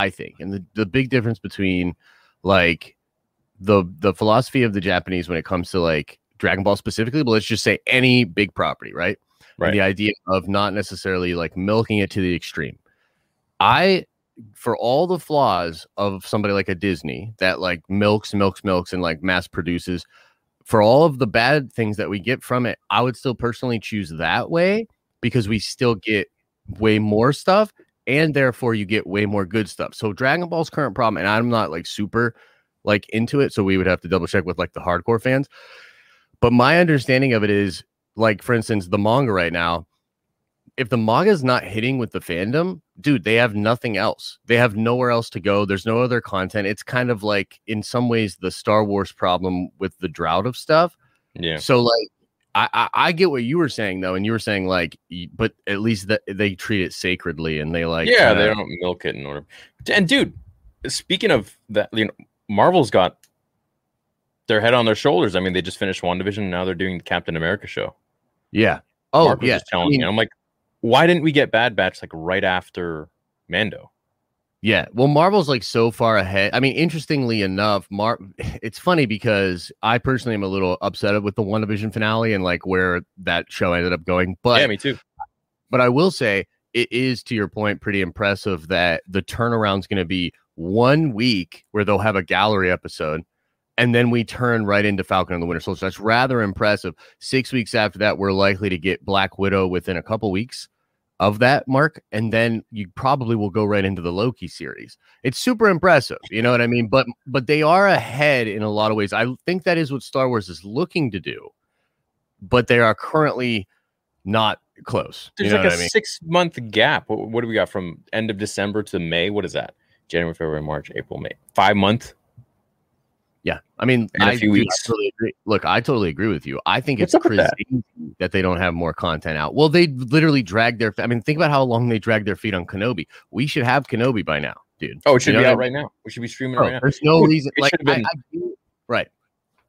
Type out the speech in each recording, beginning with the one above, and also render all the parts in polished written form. I think. And the big difference between like the philosophy of the Japanese when it comes to like Dragon Ball specifically, but let's just say any big property, right? Right. And the idea of not necessarily like milking it to the extreme. For all the flaws of somebody like a Disney that like milks and like mass produces, for all of the bad things that we get from it, I would still personally choose that way because we still get way more stuff and therefore you get way more good stuff. So Dragon Ball's current problem, and I'm not like super like into it, so we would have to double check with like the hardcore fans. But my understanding of it is like, for instance, the manga right now, if the manga is not hitting with the fandom, dude, they have nothing else. They have nowhere else to go. There's no other content. It's kind of like, in some ways, the Star Wars problem with the drought of stuff. Yeah. So like, I get what you were saying though, and you were saying like, but at least that they treat it sacredly and they like, yeah, they don't milk it in order. And dude, speaking of that, you know, Marvel's got their head on their shoulders. I mean, they just finished WandaVision and now they're doing the Captain America show. Yeah. Oh, Mark was just telling me, I'm like, why didn't we get Bad Batch like right after Mando? Yeah, well, Marvel's like so far ahead. I mean, interestingly enough, it's funny because I personally am a little upset with the WandaVision finale and like where that show ended up going. But yeah, me too. But I will say it is, to your point, pretty impressive that the turnaround's going to be 1 week where they'll have a gallery episode. And then we turn right into Falcon and the Winter Soldier. That's rather impressive. 6 weeks after that, we're likely to get Black Widow within a couple weeks of that mark. And then you probably will go right into the Loki series. It's super impressive. You know what I mean? But they are ahead in a lot of ways. I think that is what Star Wars is looking to do. But they are currently not close. There's like a 6 month gap. What do we got from end of December to May? What is that? January, February, March, April, May. 5 months. Yeah, I mean, I totally agree. Look, I totally agree with you. I think it's crazy that they don't have more content out. Well, they literally dragged their... I mean, think about how long they dragged their feet on Kenobi. We should have Kenobi by now, dude. Oh, it should be out right now. We should be streaming right now. There's no reason... Like, right.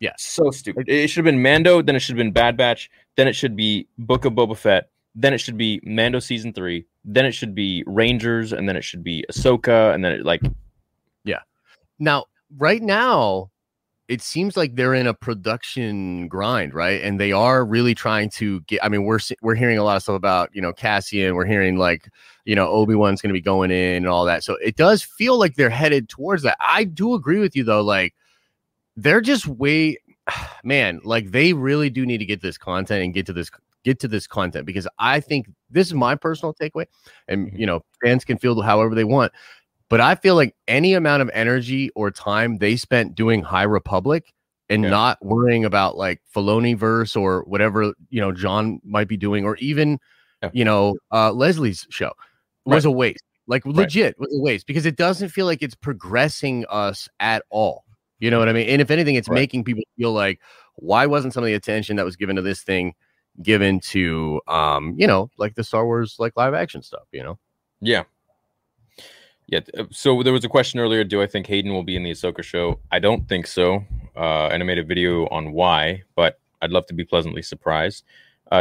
Yeah. So stupid. It should have been Mando, then it should have been Bad Batch, then it should be Book of Boba Fett, then it should be Mando Season 3, then it should be Rangers, and then it should be Ahsoka, and then it, like... Yeah. Now, right now... It seems like they're in a production grind, right? And they are really trying to get... I mean, we're hearing a lot of stuff about, you know, Cassian. We're hearing like, you know, Obi-Wan's going to be going in and all that. So it does feel like they're headed towards that. I do agree with you, though. Like, they're just way... Man, like, they really do need to get this content and get to this content, because I think this is my personal takeaway. And, you know, fans can feel however they want. But I feel like any amount of energy or time they spent doing High Republic and not worrying about like Filoni-verse or whatever, you know, John might be doing, or even, you know, Leslie's show was a waste. Like legit was a waste, because it doesn't feel like it's progressing us at all. You know what I mean? And if anything, it's making people feel like, why wasn't some of the attention that was given to this thing given to, you know, like the Star Wars, like live action stuff, you know? Yeah. Yeah, so there was a question earlier, do I think Hayden will be in the Ahsoka show? I don't think so, and I made a video on why, but I'd love to be pleasantly surprised.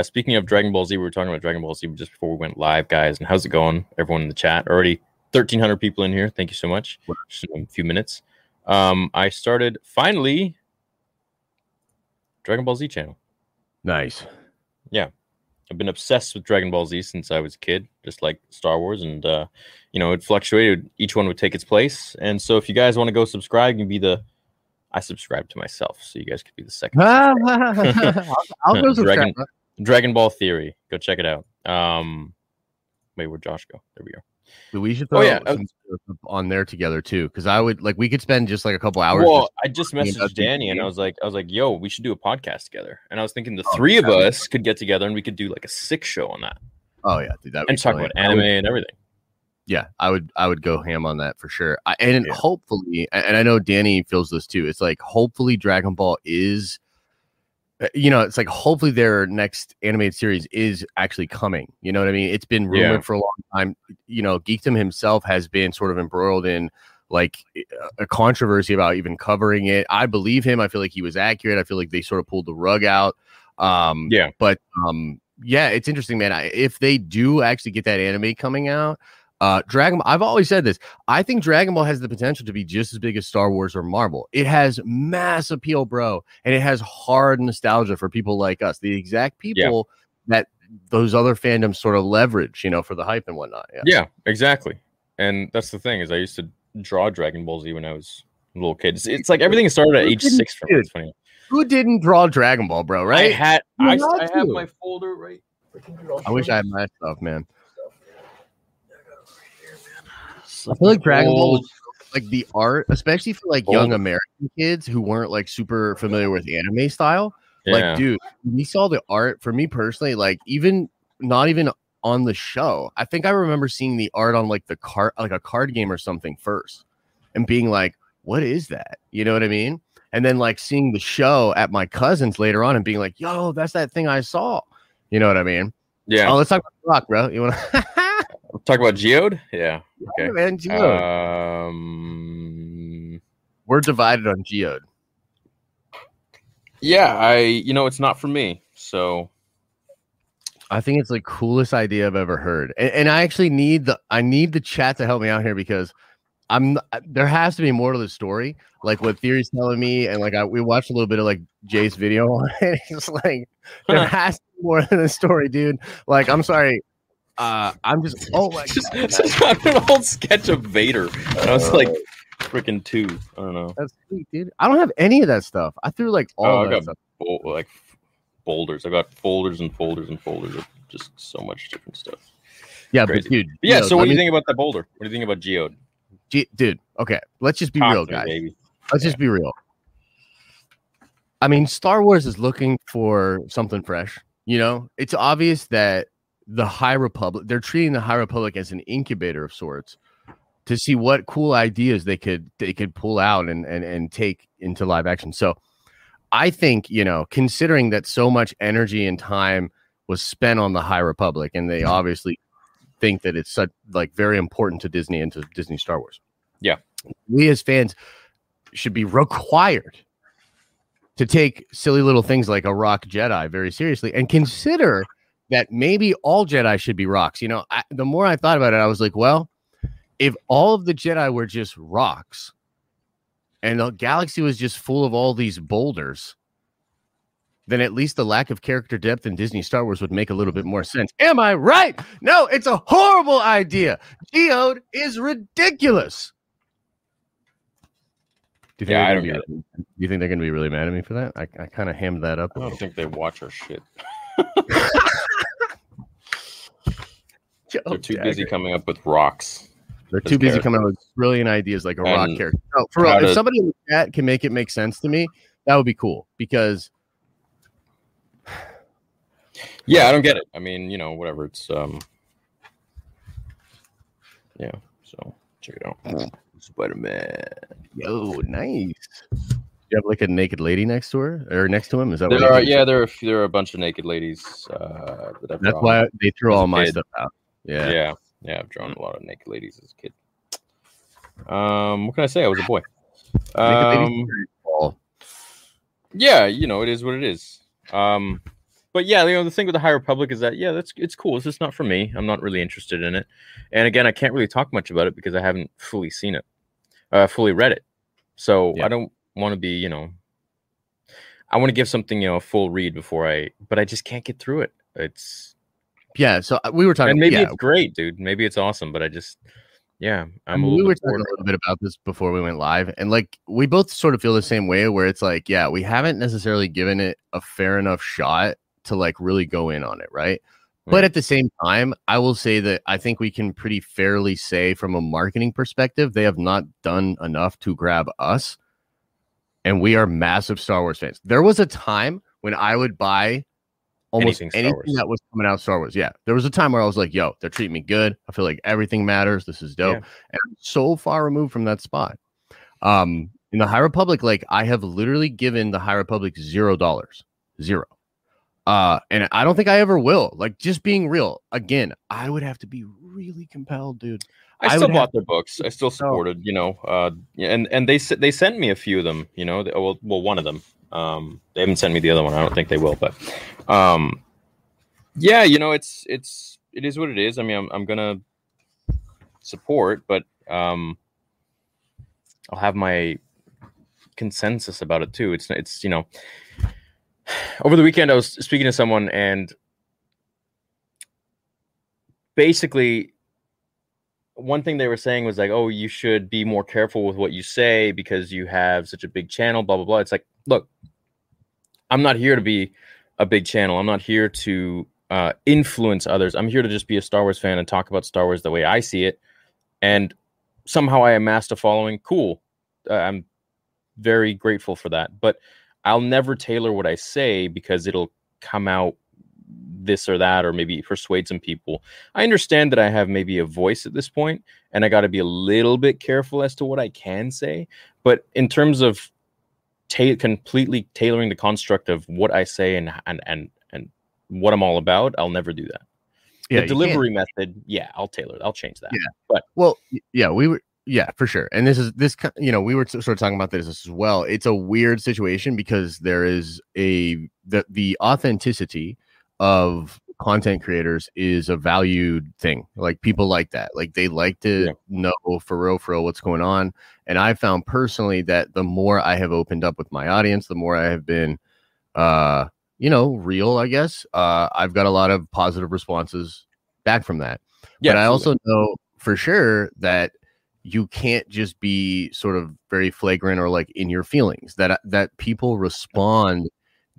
Speaking of Dragon Ball Z, we were talking about Dragon Ball Z just before we went live, guys, and how's it going, everyone in the chat? Already 1,300 people in here, thank you so much, just in a few minutes. I started, finally, Dragon Ball Z channel. Nice. Yeah. I've been obsessed with Dragon Ball Z since I was a kid, just like Star Wars. And, you know, it fluctuated. Each one would take its place. And so if you guys want to go subscribe, you can be the... I subscribe to myself, so you guys could be the second. I'll go subscribe. Dragon Ball Theory. Go check it out. Wait, where'd Josh go? There we go. So we should throw on there together, too, because I would... Like, we could spend just, like, a couple hours... Well, I just messaged Danny, and I was like, yo, we should do a podcast together. And I was thinking the three of us could get together, and we could do, like, a sick show on that. Oh, yeah. Dude, and talk about anime and everything. Yeah, I would go ham on that for sure. Hopefully... And I know Danny feels this, too. It's like, hopefully Dragon Ball is... You know, it's like, hopefully their next animated series is actually coming. You know what I mean? It's been rumored for a long time. You know, Geekdom himself has been sort of embroiled in like a controversy about even covering it. I believe him. I feel like he was accurate. I feel like they sort of pulled the rug out. But yeah, it's interesting, man. If they do actually get that anime coming out, Dragon Ball, I've always said this, I think Dragon Ball has the potential to be just as big as Star Wars or Marvel. It has mass appeal, bro, and it has hard nostalgia for people like us, the exact people that those other fandoms sort of leverage, you know, for the hype and whatnot. Yeah, exactly. And that's the thing, is I used to draw Dragon Ball Z when I was a little kid. It's like everything started at age 6 for me. It's funny. Who didn't draw Dragon Ball, bro? Right? I have my folder right. I wish I had my stuff, man. I feel like Dragon Ball was like the art, especially for like young American kids who weren't like super familiar with anime style. Yeah. Like, dude, we saw the art. For me personally, like even not even on the show, I think I remember seeing the art on like the card, like a card game or something first, and being like, "What is that?" You know what I mean? And then like seeing the show at my cousin's later on and being like, "Yo, that's that thing I saw." You know what I mean? Yeah. Oh, let's talk about rock, bro. You want to? Talk about Geode? Yeah. Okay. Man, Geode. We're divided on Geode. Yeah, it's not for me. So I think it's the coolest idea I've ever heard. And I actually need the chat to help me out here, because there has to be more to the story. Like what Theory's telling me, and like we watched a little bit of like Jay's video on it. It's like there has to be more to the story, dude. Like, I'm sorry. I'm just an old sketch of Vader. And I was like freaking 2. I don't know. That's sweet, dude. I don't have any of that stuff. I threw like all that stuff. Like folders. I got folders and folders and folders of just so much different stuff. Yeah, crazy. But dude. But yeah. So what do you think about that boulder? What do you think about Geode? Dude. Okay. Let's just be real, guys. Baby. Let's just be real. I mean, Star Wars is looking for something fresh. You know, it's obvious that the High Republic, they're treating the High Republic as an incubator of sorts to see what cool ideas they could pull out and take into live action. So I think, you know, considering that so much energy and time was spent on the High Republic, and they obviously think that it's such like very important to Disney and to Disney Star Wars. Yeah. We as fans should be required to take silly little things like a rock Jedi very seriously, and consider that maybe all Jedi should be rocks. You know, the more I thought about it, I was like, well, if all of the Jedi were just rocks and the galaxy was just full of all these boulders, then at least the lack of character depth in Disney Star Wars would make a little bit more sense. Am I right? No, it's a horrible idea. Geode is ridiculous. Do you think they're going to be really mad at me for that? I kind of hammed that up. I don't think they watch our shit. They're too busy coming up with rocks. They're too busy coming up with brilliant ideas like a rock character. No, for real, if somebody in the chat can make it make sense to me, that would be cool, because I don't get it. I mean, you know, whatever. It's so check it out. Spider-Man. Yo, nice. You have like a naked lady next to her or next to him? Is that there are? Yeah, there are a bunch of naked ladies. That's why they threw all my stuff out. Yeah. I've drawn a lot of naked ladies as a kid. What can I say? I was a boy. Yeah, you know, it is what it is. But yeah, you know, the thing with the High Republic is that it's cool. It's just not for me. I'm not really interested in it. And again, I can't really talk much about it because I haven't fully seen it, fully read it. So I don't want to be, you know, I want to give something, you know, a full read but I just can't get through it. It's so we were talking, and maybe it's great, dude, maybe it's awesome, but I just we were talking a little bit about this before we went live, and like we both sort of feel the same way, where it's like we haven't necessarily given it a fair enough shot to like really go in on it, right? But at the same time, I will say that I think we can pretty fairly say from a marketing perspective, they have not done enough to grab us. And we are massive Star Wars fans. There was a time when I would buy almost anything that was coming out Star Wars. Yeah. There was a time where I was like, yo, they're treating me good. I feel like everything matters. This is dope. Yeah. And I'm so far removed from that spot. In the High Republic, like I have literally given the High Republic $0. Zero. And I don't think I ever will. Like, just being real. Again, I would have to be really compelled, dude. I still bought their books. I still supported, you know, and they sent me a few of them, you know, one of them. They haven't sent me the other one. I don't think they will, but it is what it is. I mean, I'm gonna support, but I'll have my consensus about it too. It's you know, over the weekend I was speaking to someone, and basically one thing they were saying was like, oh, you should be more careful with what you say because you have such a big channel, blah, blah, blah. It's like, look, I'm not here to be a big channel. I'm not here to influence others. I'm here to just be a Star Wars fan and talk about Star Wars the way I see it. And somehow I amassed a following. Cool. I'm very grateful for that. But I'll never tailor what I say because it'll come out this or that, or maybe persuade some people. I understand that I have maybe a voice at this point, and I got to be a little bit careful as to what I can say. But in terms of completely tailoring the construct of what I say and what I'm all about, I'll never do that. Yeah, the delivery method, yeah, I'll tailor it. I'll change that. Yeah, but well, yeah, we were, yeah, for sure. And this is this, you know, we were sort of talking about this as well. It's a weird situation because there is the authenticity of content creators is a valued thing. Like people like that, like they like to know for real what's going on. And I found personally that the more I have opened up with my audience, the more I have been real, I guess, I've got a lot of positive responses back from that. Yeah, but I also know for sure that you can't just be sort of very flagrant or like in your feelings, that people respond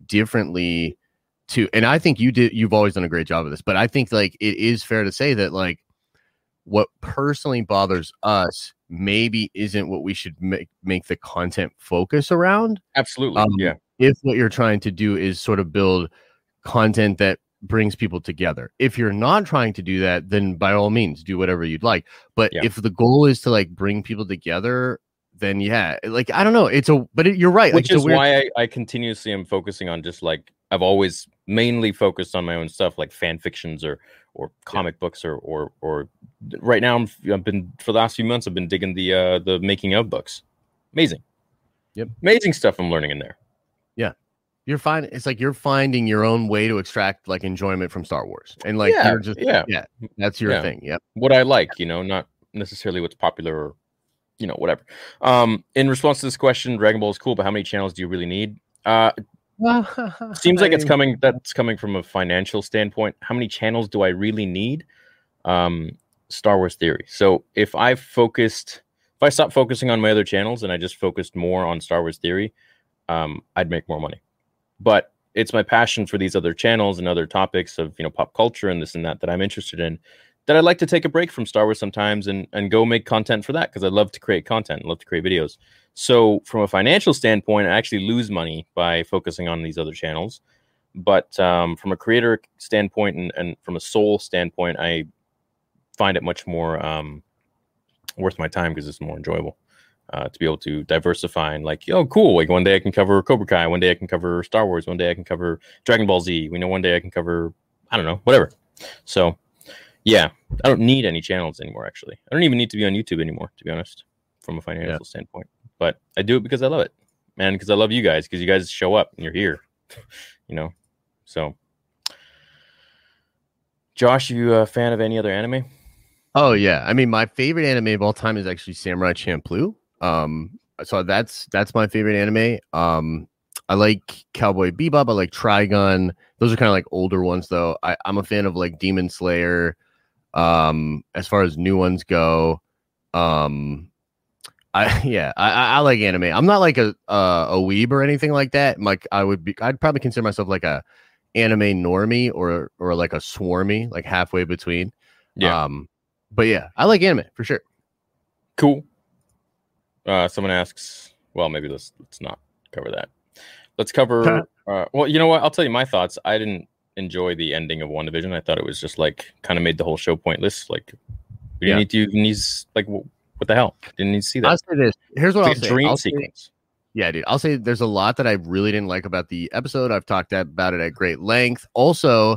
differently to. And I think you've always done a great job of this, but I think like it is fair to say that like what personally bothers us maybe isn't what we should make the content focus around. Absolutely. Yeah. If what you're trying to do is sort of build content that brings people together. If you're not trying to do that, then by all means do whatever you'd like. But if the goal is to like bring people together, then yeah, like I don't know. You're right. Which is why I continuously am focusing on just like I've always mainly focused on my own stuff, like fan fictions or comic books or right now I've been, for the last few months, I've been digging the making of books. Amazing. Yep. Amazing stuff I'm learning in there. Yeah. You're fine. It's like you're finding your own way to extract like enjoyment from Star Wars. And like, you're just, that's your thing. Yeah. What I like, you know, not necessarily what's popular or, you know, whatever. In response to this question, Dragon Ball is cool, but how many channels do you really need? Seems like it's coming. That's coming from a financial standpoint. How many channels do I really need? Star Wars Theory. So if I stopped focusing on my other channels and I just focused more on Star Wars Theory, I'd make more money. But it's my passion for these other channels and other topics of, you know, pop culture and this and that I'm interested in, that I'd like to take a break from Star Wars sometimes and go make content for that because I love to create content, love to create videos. So from a financial standpoint, I actually lose money by focusing on these other channels. But from a creator standpoint and from a soul standpoint, I find it much more worth my time because it's more enjoyable to be able to diversify and like, oh, cool. Like one day I can cover Cobra Kai. One day I can cover Star Wars. One day I can cover Dragon Ball Z. We know one day I can cover, I don't know, whatever. So, yeah, I don't need any channels anymore, actually. I don't even need to be on YouTube anymore, to be honest, from a financial standpoint. But I do it because I love it, man, because I love you guys, because you guys show up and you're here, you know. So, Josh, are you a fan of any other anime? Oh, yeah. I mean, my favorite anime of all time is actually Samurai Champloo. So that's my favorite anime. I like Cowboy Bebop. I like Trigun. Those are kind of like older ones, though. I'm a fan of like Demon Slayer. As far as new ones go, I like anime. I'm not like a weeb or anything like that. I'm like I'd probably consider myself like a anime normie or like a swarmy, like halfway between. Yeah. But yeah, I like anime for sure. Cool. Someone asks, well, maybe let's not cover that. Let's cover. Well, you know what? I'll tell you my thoughts. I didn't enjoy the ending of WandaVision. I thought it was just like kind of made the whole show pointless. Like we didn't need to even use like. What the hell? Didn't even see that. I'll say this. Here's what I'll say. Dream sequence. Yeah, dude. I'll say there's a lot that I really didn't like about the episode. I've talked about it at great length. Also,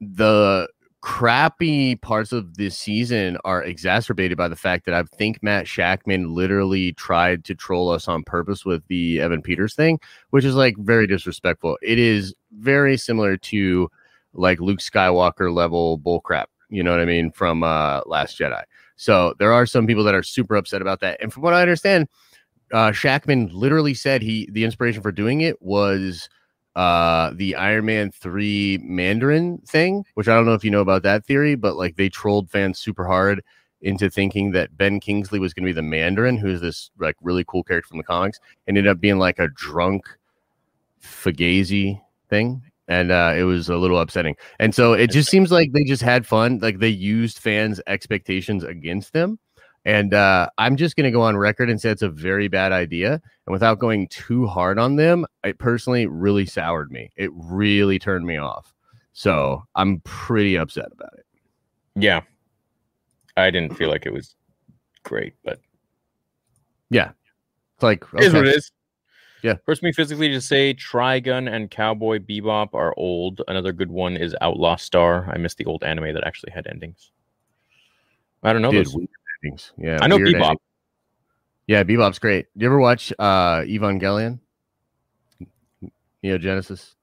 the crappy parts of this season are exacerbated by the fact that I think Matt Shakman literally tried to troll us on purpose with the Evan Peters thing, which is like very disrespectful. It is very similar to like Luke Skywalker level bullcrap. You know what I mean? From Last Jedi. So there are some people that are super upset about that. And from what I understand, Shackman literally said the inspiration for doing it was the Iron Man 3 Mandarin thing, which I don't know if you know about that theory, but like they trolled fans super hard into thinking that Ben Kingsley was going to be the Mandarin, who's this like really cool character from the comics, and ended up being like a drunk Fugazi thing. And it was a little upsetting. And so it just seems like they just had fun. Like they used fans' expectations against them. And I'm just going to go on record and say it's a very bad idea. And without going too hard on them, it personally really soured me. It really turned me off. So I'm pretty upset about it. Yeah. I didn't feel like it was great, but yeah. It's like, okay. It is what it is. Yeah. Hurts me physically to say Trigun and Cowboy Bebop are old. Another good one is Outlaw Star. I miss the old anime that actually had endings. I don't know those weird endings. Yeah, I know Bebop. Endings. Yeah, Bebop's great. Do you ever watch Evangelion? Neo Genesis?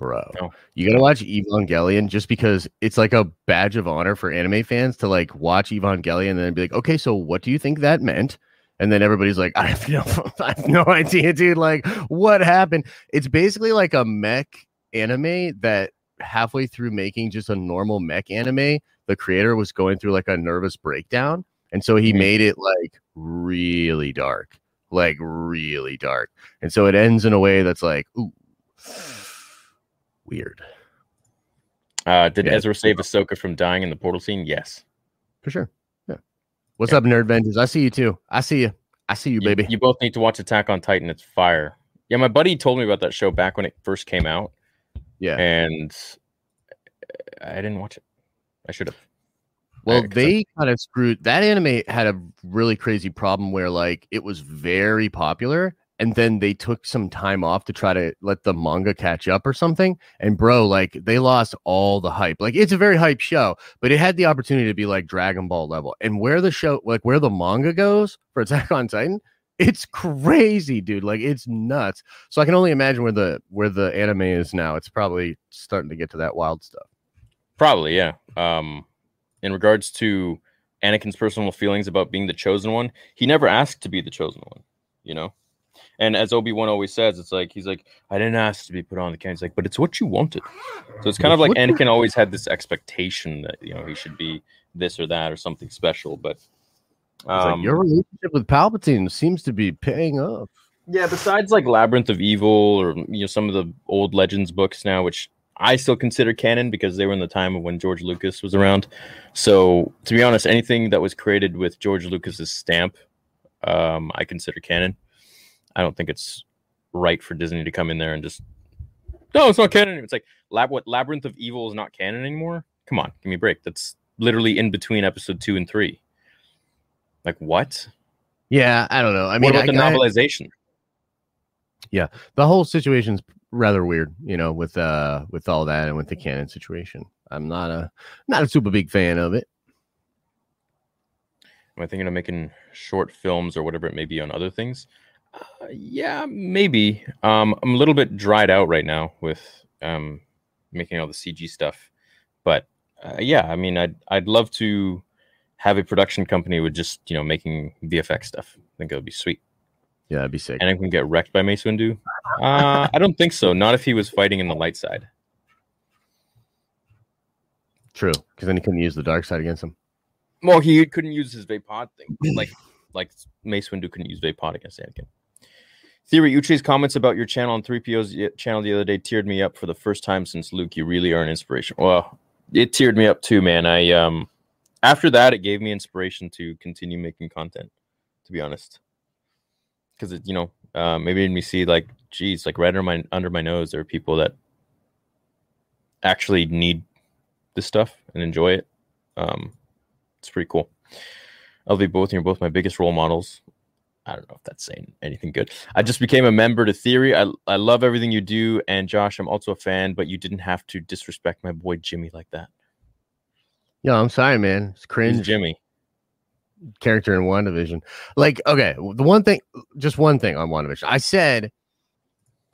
Bro, no. You gotta watch Evangelion just because it's like a badge of honor for anime fans to like watch Evangelion and then be like, okay, so what do you think that meant? And then everybody's like, I have no idea, dude. Like, what happened? It's basically like a mech anime that halfway through making just a normal mech anime, the creator was going through like a nervous breakdown. And so he made it like really dark, And so it ends in a way that's like, ooh, weird. Did Ezra save Ahsoka from dying in the portal scene? Yes. For sure. What's up, Nerd Vengers? I see you, too. I see you, baby. You both need to watch Attack on Titan. It's fire. Yeah, my buddy told me about that show back when it first came out. Yeah. And I didn't watch it. I should have. Well, they kind of screwed. That anime had a really crazy problem where, like, it was very popular. And then they took some time off to try to let the manga catch up or something. And bro, like they lost all the hype. Like it's a very hype show, but it had the opportunity to be like Dragon Ball level. And where the show, like where the manga goes for Attack on Titan, it's crazy, dude. Like it's nuts. So I can only imagine where the anime is now. It's probably starting to get to that wild stuff. Probably, yeah. In regards to Anakin's personal feelings about being the chosen one, he never asked to be the chosen one, you know? And as Obi-Wan always says, it's like, he's like, I didn't ask to be put on the can. He's like, but it's what you wanted. So it's kind of like Anakin always had this expectation that, you know, he should be this or that or something special. But like, your relationship with Palpatine seems to be paying off. Yeah, besides like Labyrinth of Evil or, you know, some of the old Legends books now, which I still consider canon because they were in the time of when George Lucas was around. So to be honest, anything that was created with George Lucas's stamp, I consider canon. I don't think it's right for Disney to come in there and just, no, it's not canon. It's like, Labyrinth of Evil is not canon anymore? Come on, give me a break. That's literally in between episode 2 and 3. Like, what? Yeah, I don't know. I mean, what about the novelization? Yeah, the whole situation's rather weird, you know, with all that and with the canon situation. I'm not a super big fan of it. Am I thinking of making short films or whatever it may be on other things? Yeah, maybe. I'm a little bit dried out right now with making all the CG stuff. But yeah, I mean, I'd love to have a production company with just, you know, making VFX stuff. I think it would be sweet. Yeah, that'd be sick. And I can get wrecked by Mace Windu. I don't think so. Not if he was fighting in the light side. True, because then he couldn't use the dark side against him. Well, he couldn't use his Vapod thing. Like Mace Windu couldn't use Vapod against Anakin. Theory Uchi's comments about your channel on 3PO's channel the other day teared me up for the first time since Luke. You really are an inspiration. Well, it teared me up too, man. I after that, it gave me inspiration to continue making content, to be honest. Because it, you know, maybe made me see like, geez, like right under my nose, there are people that actually need this stuff and enjoy it. It's pretty cool. I love you both, and you're both my biggest role models. I don't know if that's saying anything good. I just became a member to Theory. I love everything you do. And Josh, I'm also a fan, but you didn't have to disrespect my boy Jimmy like that. Yo, I'm sorry, man. It's cringe. He's Jimmy. Character in WandaVision. Like, okay, just one thing on WandaVision. I said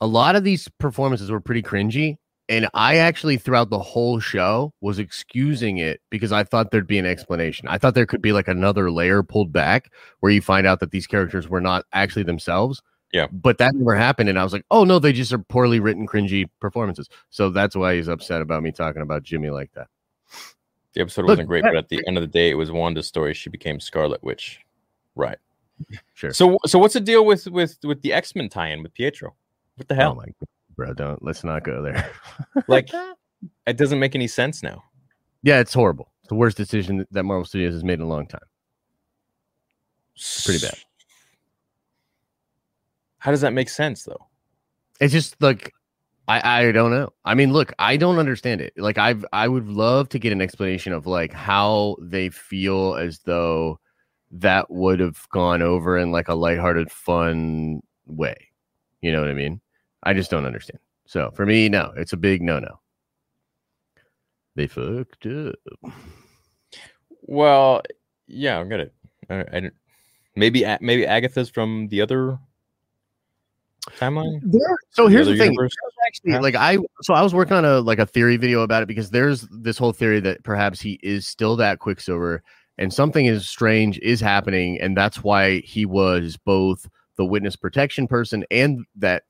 a lot of these performances were pretty cringy, And I actually, throughout the whole show, was excusing it because I thought there'd be an explanation. I thought there could be like another layer pulled back where you find out that these characters were not actually themselves. Yeah. But that never happened. And I was like, oh, no, they just are poorly written, cringy performances. So that's why he's upset about me talking about Jimmy like that. The episode wasn't great, but at the end of the day, it was Wanda's story. She became Scarlet Witch. Right. Sure. So what's the deal with the X-Men tie-in with Pietro? What the hell? Oh my God. Bro, don't, let's not go there. Like, it doesn't make any sense now. Yeah, it's horrible. It's the worst decision that Marvel Studios has made in a long time. Pretty bad. How does that make sense, though? It's just like, I don't know. I mean, look, I don't understand it. Like, I would love to get an explanation of like how they feel as though that would have gone over in like a lighthearted, fun way. You know what I mean? I just don't understand. So for me, no, it's a big no-no. They fucked up. Well, yeah, I'm gonna. I maybe Agatha's from the other timeline. So here's the thing. Actually, like I was working on a theory video about it because there's this whole theory that perhaps he is still that Quicksilver and something is strange is happening, and that's why he was both the witness protection person and that.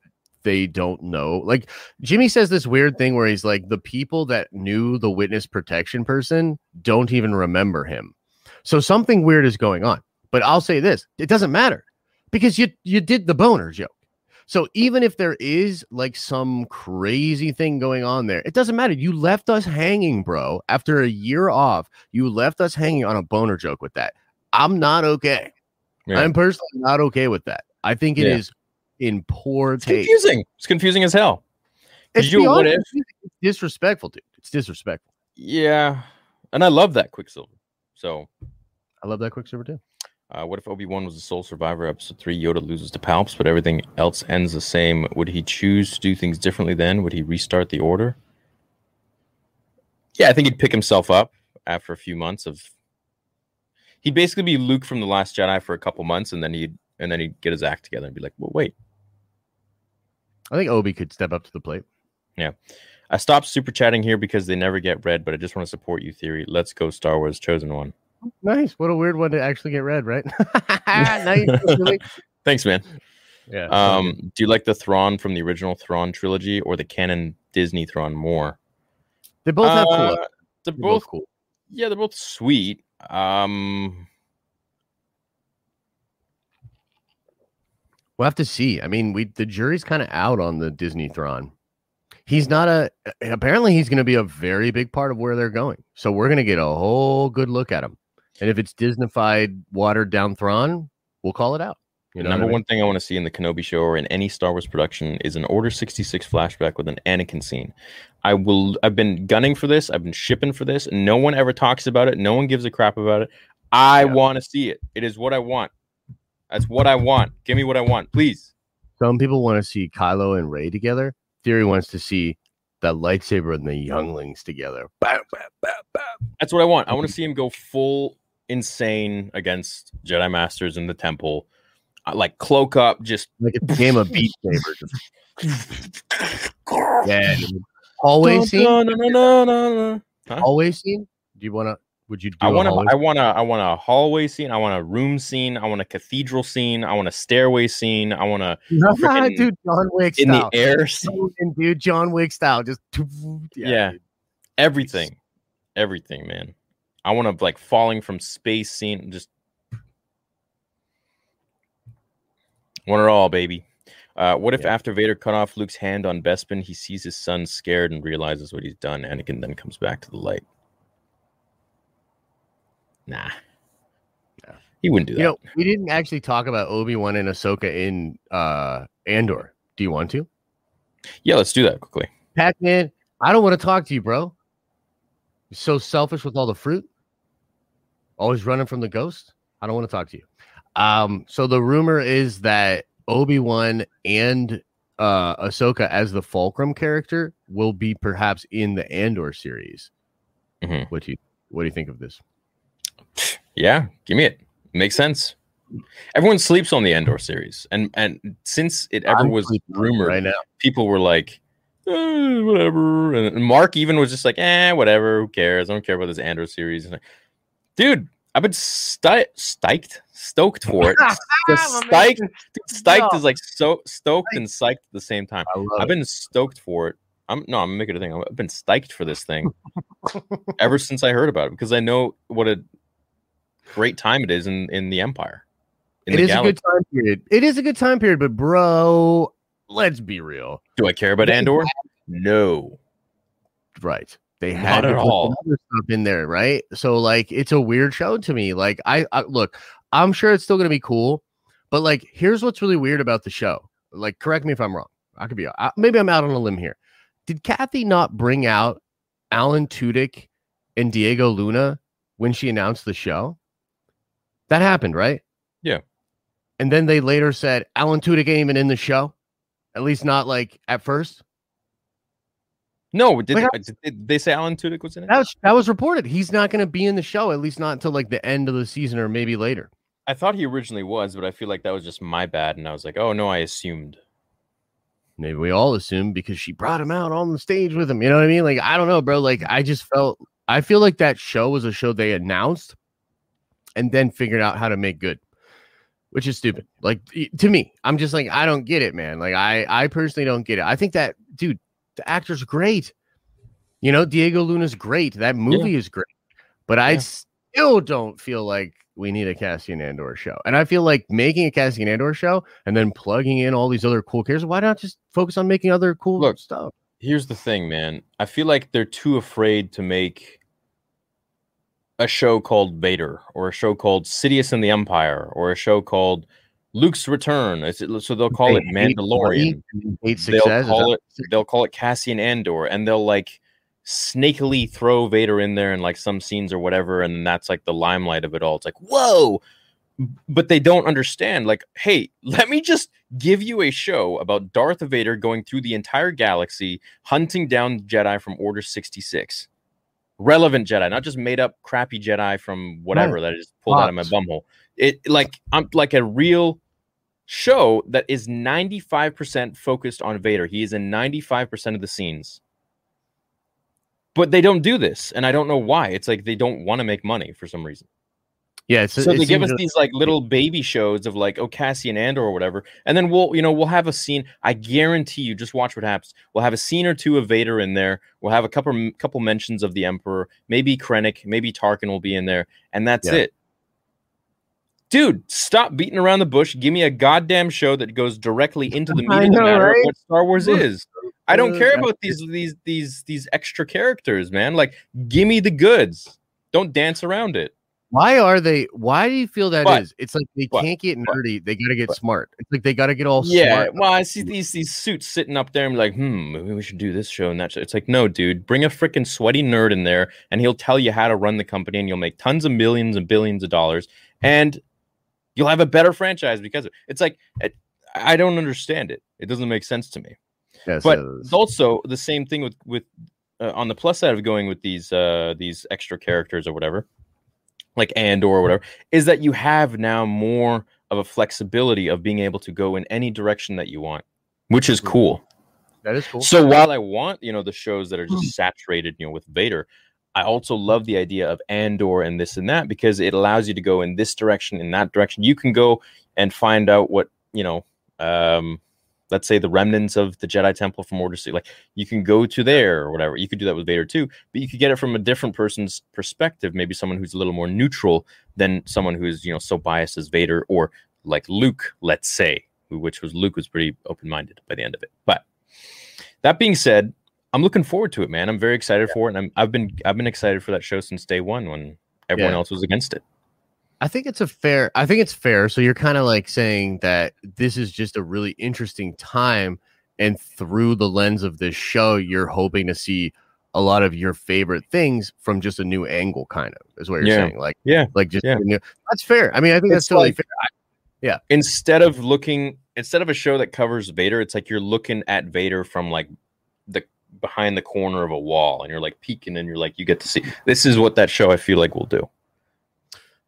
They don't know. Like Jimmy says this weird thing where he's like, the people that knew the witness protection person don't even remember him. So something weird is going on. But I'll say this, it doesn't matter because you did the boner joke. So even if there is like some crazy thing going on there, it doesn't matter. You left us hanging, bro. After a year off, you left us hanging on a boner joke with that. I'm not okay. Yeah. I'm personally not okay with that. I think it is in poor taste. It's confusing as hell. It's disrespectful, dude. It's disrespectful. Yeah, and I love that Quicksilver. So I love that Quicksilver too. What if Obi-Wan was the sole survivor? Episode 3, Yoda loses to Palps, but everything else ends the same. Would he choose to do things differently then? Would he restart the order? Yeah, I think he'd pick himself up after a few months of. He'd basically be Luke from the Last Jedi for a couple months, and then he'd get his act together and be like, "Well, wait." I think Obi could step up to the plate. Yeah. I stopped super chatting here because they never get read, but I just want to support you, Theory. Let's go Star Wars Chosen One. Nice. What a weird one to actually get read, right? Nice. Thanks, man. Yeah. Do you like the Thrawn from the original Thrawn trilogy or the canon Disney Thrawn more? They both have cool. They're both cool. Yeah, they're both sweet. We'll have to see. I mean, the jury's kind of out on the Disney Thrawn. Apparently he's going to be a very big part of where they're going. So we're going to get a whole good look at him. And if it's Disneyfied, watered down Thrawn, we'll call it out. You know, number one thing I want to see in the Kenobi show or in any Star Wars production is an Order 66 flashback with an Anakin scene. I've been gunning for this. I've been shipping for this. No one ever talks about it. No one gives a crap about it. I want to see it. It is what I want. That's what I want. Give me what I want, please. Some people want to see Kylo and Rey together. Theory wants to see the lightsaber and the younglings together. Bam, bam, bam, bam. That's what I want. I want to see him go full insane against Jedi Masters in the temple. I, like cloak up, just like a game of beat sabers. Yeah. Always seen. No. Huh? Always seen. Do you want to? Would you do I want a hallway scene. I want a room scene. I want a cathedral scene. I want a stairway scene. I want a dude, John Wick in style. The air scene. Dude, John Wick style. Just yeah. Everything, man. I want a like falling from space scene. Just want it all, baby. What if after Vader cut off Luke's hand on Bespin, he sees his son scared and realizes what he's done? Anakin then comes back to the light. Nah, no. He wouldn't do that. You know, we didn't actually talk about Obi-Wan and Ahsoka in Andor. Do you want to? Yeah, let's do that quickly. Pac-Man, I don't want to talk to you, bro. You're so selfish with all the fruit. Always running from the ghost. I don't want to talk to you. So the rumor is that Obi-Wan and Ahsoka as the Fulcrum character will be perhaps in the Andor series. Mm-hmm. What do you think of this? Yeah, give me it. Makes sense. Everyone sleeps on the Andor series, and since it ever was rumored, right now, people were like, whatever. And Mark even was just like, whatever. Who cares? I don't care about this Andor series. Like, dude, I've been stoked for it. Stoked is like so stoked and psyched at the same time. I've been stoked for it. I'm making a thing. I've been stoked for this thing ever since I heard about it, because I know what a great time it is in the Empire. It is a good time period. It is a good time period, but bro, let's be real. Do I care about Andor? No. Right. They had to put other stuff in there, right? So like, it's a weird show to me. Like, I look, I'm sure it's still gonna be cool, but like, here's what's really weird about the show. Like, correct me if I'm wrong. I could be. Maybe I'm out on a limb here. Did Kathy not bring out Alan Tudyk and Diego Luna when she announced the show? That happened, right? Yeah. And then they later said Alan Tudyk ain't even in the show, at least not like at first. No, did they say Alan Tudyk was in it? That was reported. He's not going to be in the show, at least not until like the end of the season or maybe later. I thought he originally was, but I feel like that was just my bad, and I was like, oh no, I assumed. Maybe we all assumed because she brought him out on the stage with him. You know what I mean? Like, I don't know, bro. Like, I feel like that show was a show they announced and then figured out how to make good, which is stupid. Like, to me, I'm just like, I don't get it, man. Like, I personally don't get it. I think that, dude, the actor's great. You know, Diego Luna's great. That movie is great. But I still don't feel like we need a Cassian Andor show. And I feel like making a Cassian Andor show and then plugging in all these other cool characters, why not just focus on making other cool stuff? Here's the thing, man. I feel like they're too afraid to make a show called Vader or a show called Sidious and the Empire or a show called Luke's Return. So they'll call it Mandalorian. They'll call it Cassian Andor, and they'll like snakily throw Vader in there in like some scenes or whatever, and that's like the limelight of it all. It's like, whoa, but they don't understand, like, hey, let me just give you a show about Darth Vader going through the entire galaxy hunting down Jedi from Order 66, relevant Jedi, not just made up crappy Jedi from whatever that I just pulled out of my bumhole. It like, I'm like a real show that is 95% focused on Vader. He is in 95% of the scenes. But they don't do this, and I don't know why. It's like they don't want to make money for some reason. Yeah, so they give us these like little baby shows of like, oh, Cassian Andor or whatever, and then we'll have a scene. I guarantee you, just watch what happens. We'll have a scene or two of Vader in there. We'll have a couple mentions of the Emperor, maybe Krennic, maybe Tarkin will be in there, and that's it. Dude, stop beating around the bush. Give me a goddamn show that goes directly into the meat of the matter of what Star Wars is. I don't care about these extra characters, man. Like, give me the goods. Don't dance around it. Why do you feel that is? It's like they can't get nerdy. They got to get smart. It's like they got to get all smart. Yeah, well, I see these suits sitting up there. I'm like, maybe we should do this show and that show. It's like, no, dude. Bring a freaking sweaty nerd in there, and he'll tell you how to run the company, and you'll make tons of millions and billions of dollars. And you'll have a better franchise because of it. It's like, I don't understand it. It doesn't make sense to me. Yes, but it's also the same thing with on the plus side of going with these extra characters or whatever, like Andor or whatever, is that you have now more of a flexibility of being able to go in any direction that you want, which is cool. That is cool. So while I want, the shows that are just saturated, with Vader, I also love the idea of Andor and this and that, because it allows you to go in this direction, in that direction. You can go and find out what, let's say the remnants of the Jedi Temple from Order 66. Like, you can go to there or whatever. You could do that with Vader too, but you could get it from a different person's perspective. Maybe someone who's a little more neutral than someone who is, so biased as Vader or like Luke, let's say, Luke was pretty open-minded by the end of it. But that being said, I'm looking forward to it, man. I'm very excited for it, and I've been excited for that show since day one when everyone else was against it. I think it's fair. So you're kind of like saying that this is just a really interesting time, and through the lens of this show, you're hoping to see a lot of your favorite things from just a new angle, kind of, is what you're saying. Like, that's fair. I mean, I think that's totally fair. Yeah. Instead of a show that covers Vader, it's like you're looking at Vader from like the behind the corner of a wall, and you're like peeking, and you're like, you get to see. This is what that show I feel like will do.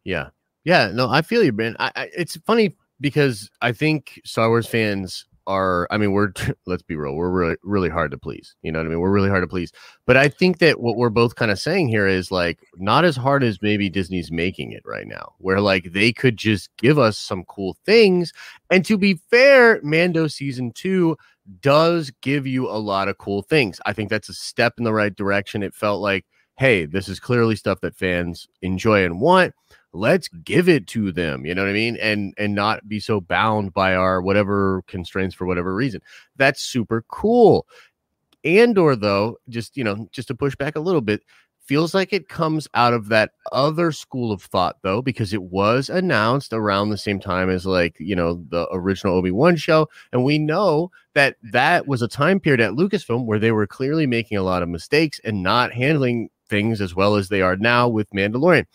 Yeah. Yeah, no, I feel you, man. It's funny because I think Star Wars fans are, I mean, we're, let's be real, we're really, really hard to please. You know what I mean? We're really hard to please. But I think that what we're both kind of saying here is like, not as hard as maybe Disney's making it right now, where like they could just give us some cool things. And to be fair, Mando season 2 does give you a lot of cool things. I think that's a step in the right direction. It felt like, hey, this is clearly stuff that fans enjoy and want. Let's give it to them, you know what I mean? And not be so bound by our whatever constraints for whatever reason. That's super cool. Andor, though, just, you know, just to push back a little bit, feels like it comes out of that other school of thought, though, because it was announced around the same time as, like, you know, the original Obi-Wan show. And we know that that was a time period at Lucasfilm where they were clearly making a lot of mistakes and not handling things as well as they are now with Mandalorian.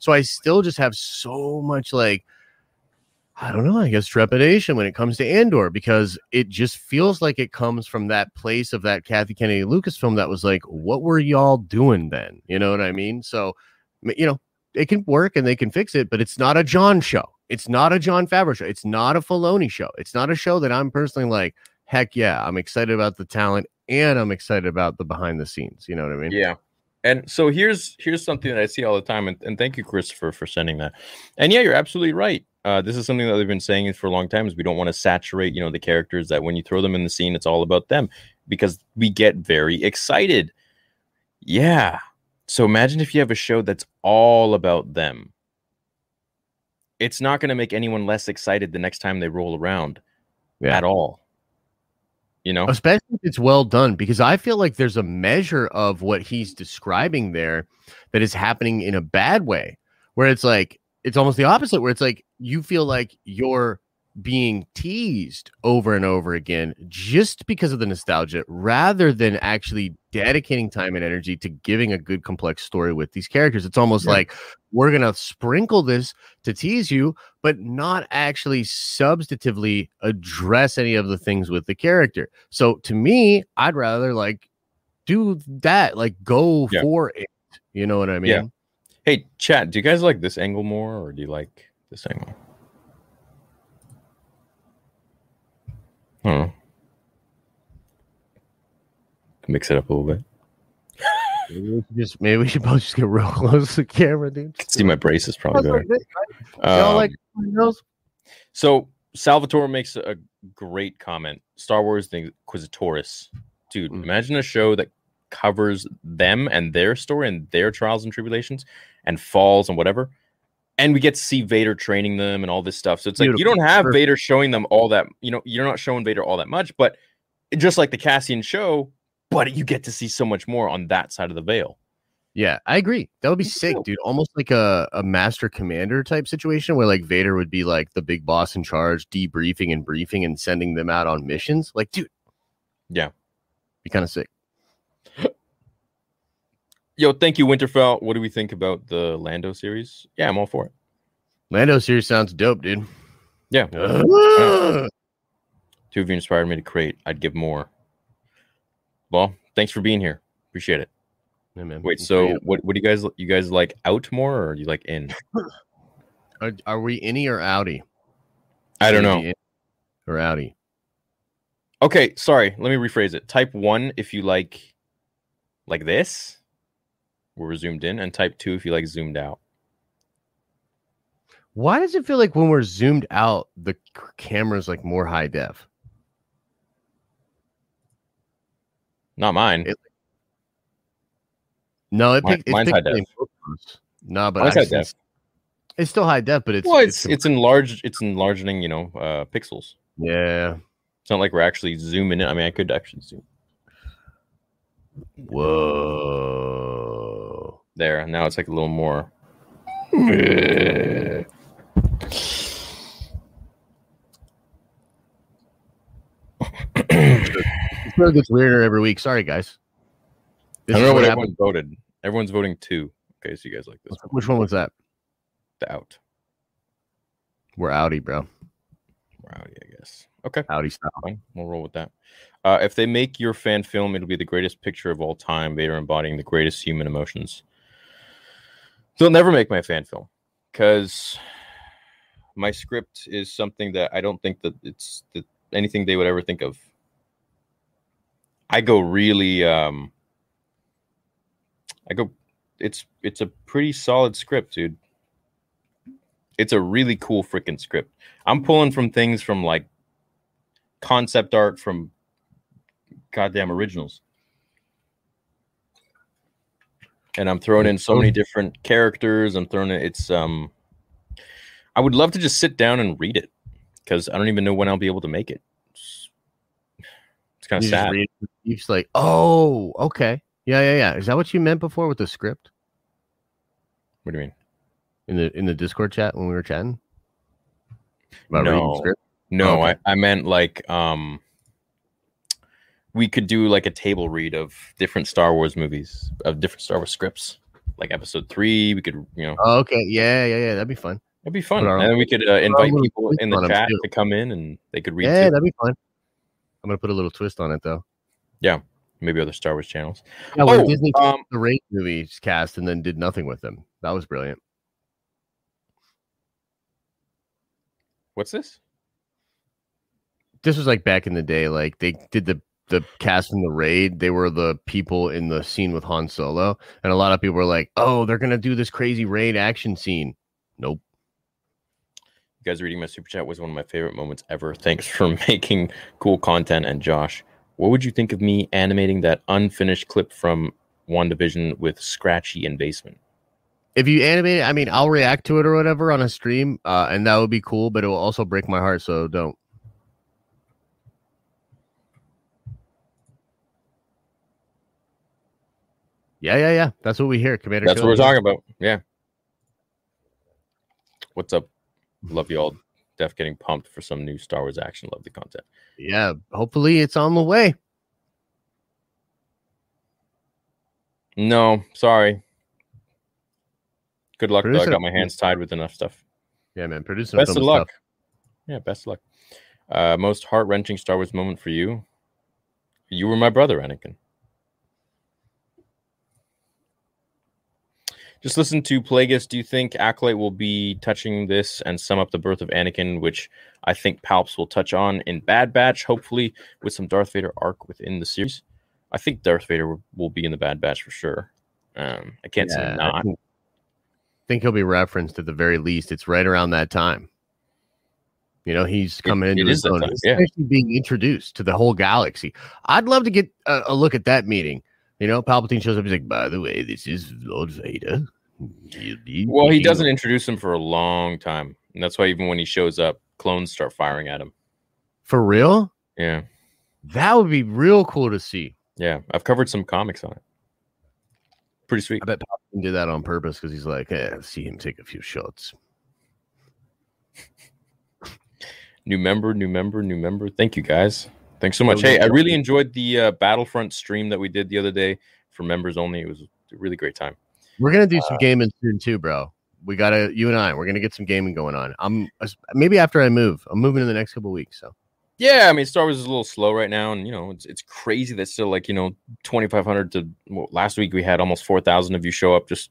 So I still just have so much, like, I don't know, I guess trepidation when it comes to Andor, because it just feels like it comes from that place of that Kathy Kennedy Lucasfilm that was like, what were y'all doing then? You know what I mean? So, you know, it can work and they can fix it, but it's not a John show. It's not a Jon Favreau show. It's not a Filoni show. It's not a show that I'm personally like, heck yeah, I'm excited about the talent and I'm excited about the behind the scenes. You know what I mean? Yeah. And so here's something that I see all the time, and thank you, Christopher, for sending that. And yeah, you're absolutely right. This is something that they've been saying for a long time, is we don't want to saturate, you know, the characters, that when you throw them in the scene, it's all about them, because we get very excited. Yeah. So imagine if you have a show that's all about them. It's not going to make anyone less excited the next time they roll around at all. You know, especially if it's well done, because I feel like there's a measure of what he's describing there that is happening in a bad way, where it's like, it's almost the opposite, where it's like you feel like you're being teased over and over again just because of the nostalgia, rather than actually dedicating time and energy to giving a good complex story with these characters. It's almost like we're gonna sprinkle this to tease you, but not actually substantively address any of the things with the character. So to me, I'd rather like do that, like go for it. You know what I mean? Yeah. Hey, chat, do you guys like this angle more, or do you like this angle? Hmm. Mix it up a little bit. Maybe we should both just get real close to the camera, dude. I can see my braces probably better. So Salvatore makes a great comment. Star Wars the Inquisitoris. Dude, imagine a show that covers them and their story and their trials and tribulations and falls and whatever. And we get to see Vader training them and all this stuff. So it's like, you don't have Vader showing them all that, you know, you're not showing Vader all that much, but just like the Cassian show, but you get to see so much more on that side of the veil. Yeah, I agree. That would be sick, dude. Almost like a master commander type situation where like Vader would be like the big boss in charge, debriefing and briefing and sending them out on missions. Like, dude. Yeah. Be kind of sick. Yo, thank you, Winterfell. What do we think about the Lando series? Yeah, I'm all for it. Lando series sounds dope, dude. Yeah. Two of you inspired me to create. I'd give more. Well, thanks for being here. Appreciate it. Yeah, man. Wait, so what do you guys like out more, or you like in? Are we innie or outie? I don't know. Or outie. Okay, sorry. Let me rephrase it. Type 1 if you like this. We're zoomed in, and type 2 if you like zoomed out. Why does it feel like when we're zoomed out, the camera's like more high def? Not mine. Mine's high def. No, but it's still high def, but it's enlarged. It's enlarging, you know, pixels. Yeah, it's not like we're actually zooming in. I mean, I could actually zoom. Whoa. There now it's like a little more. It gets weirder every week. Sorry, guys. I don't know what everyone voted. Everyone's voting 2. Okay, so you guys like this. Which one was that? The out. We're outie, bro. We're outie, I guess. Okay. Outie style. Fine. We'll roll with that. If they make your fan film, it'll be the greatest picture of all time. Vader embodying the greatest human emotions. They'll never make my fan film because my script is something that I don't think that it's anything they would ever think of. It's a pretty solid script, dude. It's a really cool freaking script. I'm pulling from things from like concept art from goddamn originals. And I'm throwing in so many different characters. I'm throwing in, I would love to just sit down and read it because I don't even know when I'll be able to make it. It's kind of sad. It's like, oh, okay. Yeah. Is that what you meant before with the script? What do you mean? In the Discord chat when we were chatting? About reading the script? No, okay. I meant like we could do like a table read of different Star Wars movies, of different Star Wars scripts, like episode 3. We could, you know. Oh, okay, yeah, that'd be fun. It'd be fun, and then we could invite people in the chat to come in and they could read. Yeah, that'd be fun. I'm gonna put a little twist on it though. Yeah, maybe other Star Wars channels. Yeah, when Disney took the Raid movies cast and then did nothing with them. That was brilliant. What's this? This was like back in the day. Like they did the cast in the Raid. They were the people in the scene with Han Solo, and a lot of people were like, "Oh, they're gonna do this crazy Raid action scene." Nope. You guys reading my super chat was one of my favorite moments ever. Thanks for making cool content. And Josh, what would you think of me animating that unfinished clip from WandaVision with Scratchy and Basement? If you animate it, I mean, I'll react to it or whatever on a stream, and that would be cool. But it will also break my heart, so don't. Yeah. That's what we hear, Commander. That's what we're talking about. Yeah. What's up? Love you all. Def getting pumped for some new Star Wars action. Love the content. Yeah. Hopefully it's on the way. No, sorry. Good luck, though. I got my hands tied with enough stuff. Yeah, man. Producing. Best of luck. Stuff. Yeah, best of luck. Most heart-wrenching Star Wars moment for you? You were my brother, Anakin. Just listen to Plagueis. Do you think Acolyte will be touching this and sum up the birth of Anakin, which I think Palps will touch on in Bad Batch, hopefully with some Darth Vader arc within the series? I think Darth Vader will be in the Bad Batch for sure. I can't say not. I think he'll be referenced at the very least. It's right around that time. You know, he's coming into his own. It's actually being introduced to the whole galaxy. I'd love to get a look at that meeting. You know, Palpatine shows up. He's like, by the way, this is Lord Vader. Well, he doesn't introduce him for a long time. And that's why even when he shows up, clones start firing at him. For real? Yeah. That would be real cool to see. Yeah. I've covered some comics on it. Pretty sweet. I bet Palpatine did that on purpose because he's like, hey, I see him take a few shots. New member. Thank you, guys. Thanks so much. Hey, I really enjoyed the Battlefront stream that we did the other day for members only. It was a really great time. We're gonna do some gaming soon too, bro. We gotta, you and I, we're gonna get some gaming going on. I'm maybe after I move. I'm moving in the next couple of weeks. So yeah, I mean, Star Wars is a little slow right now, and you know, it's crazy that still like, you know, 2,500 to last week we had almost 4,000 of you show up just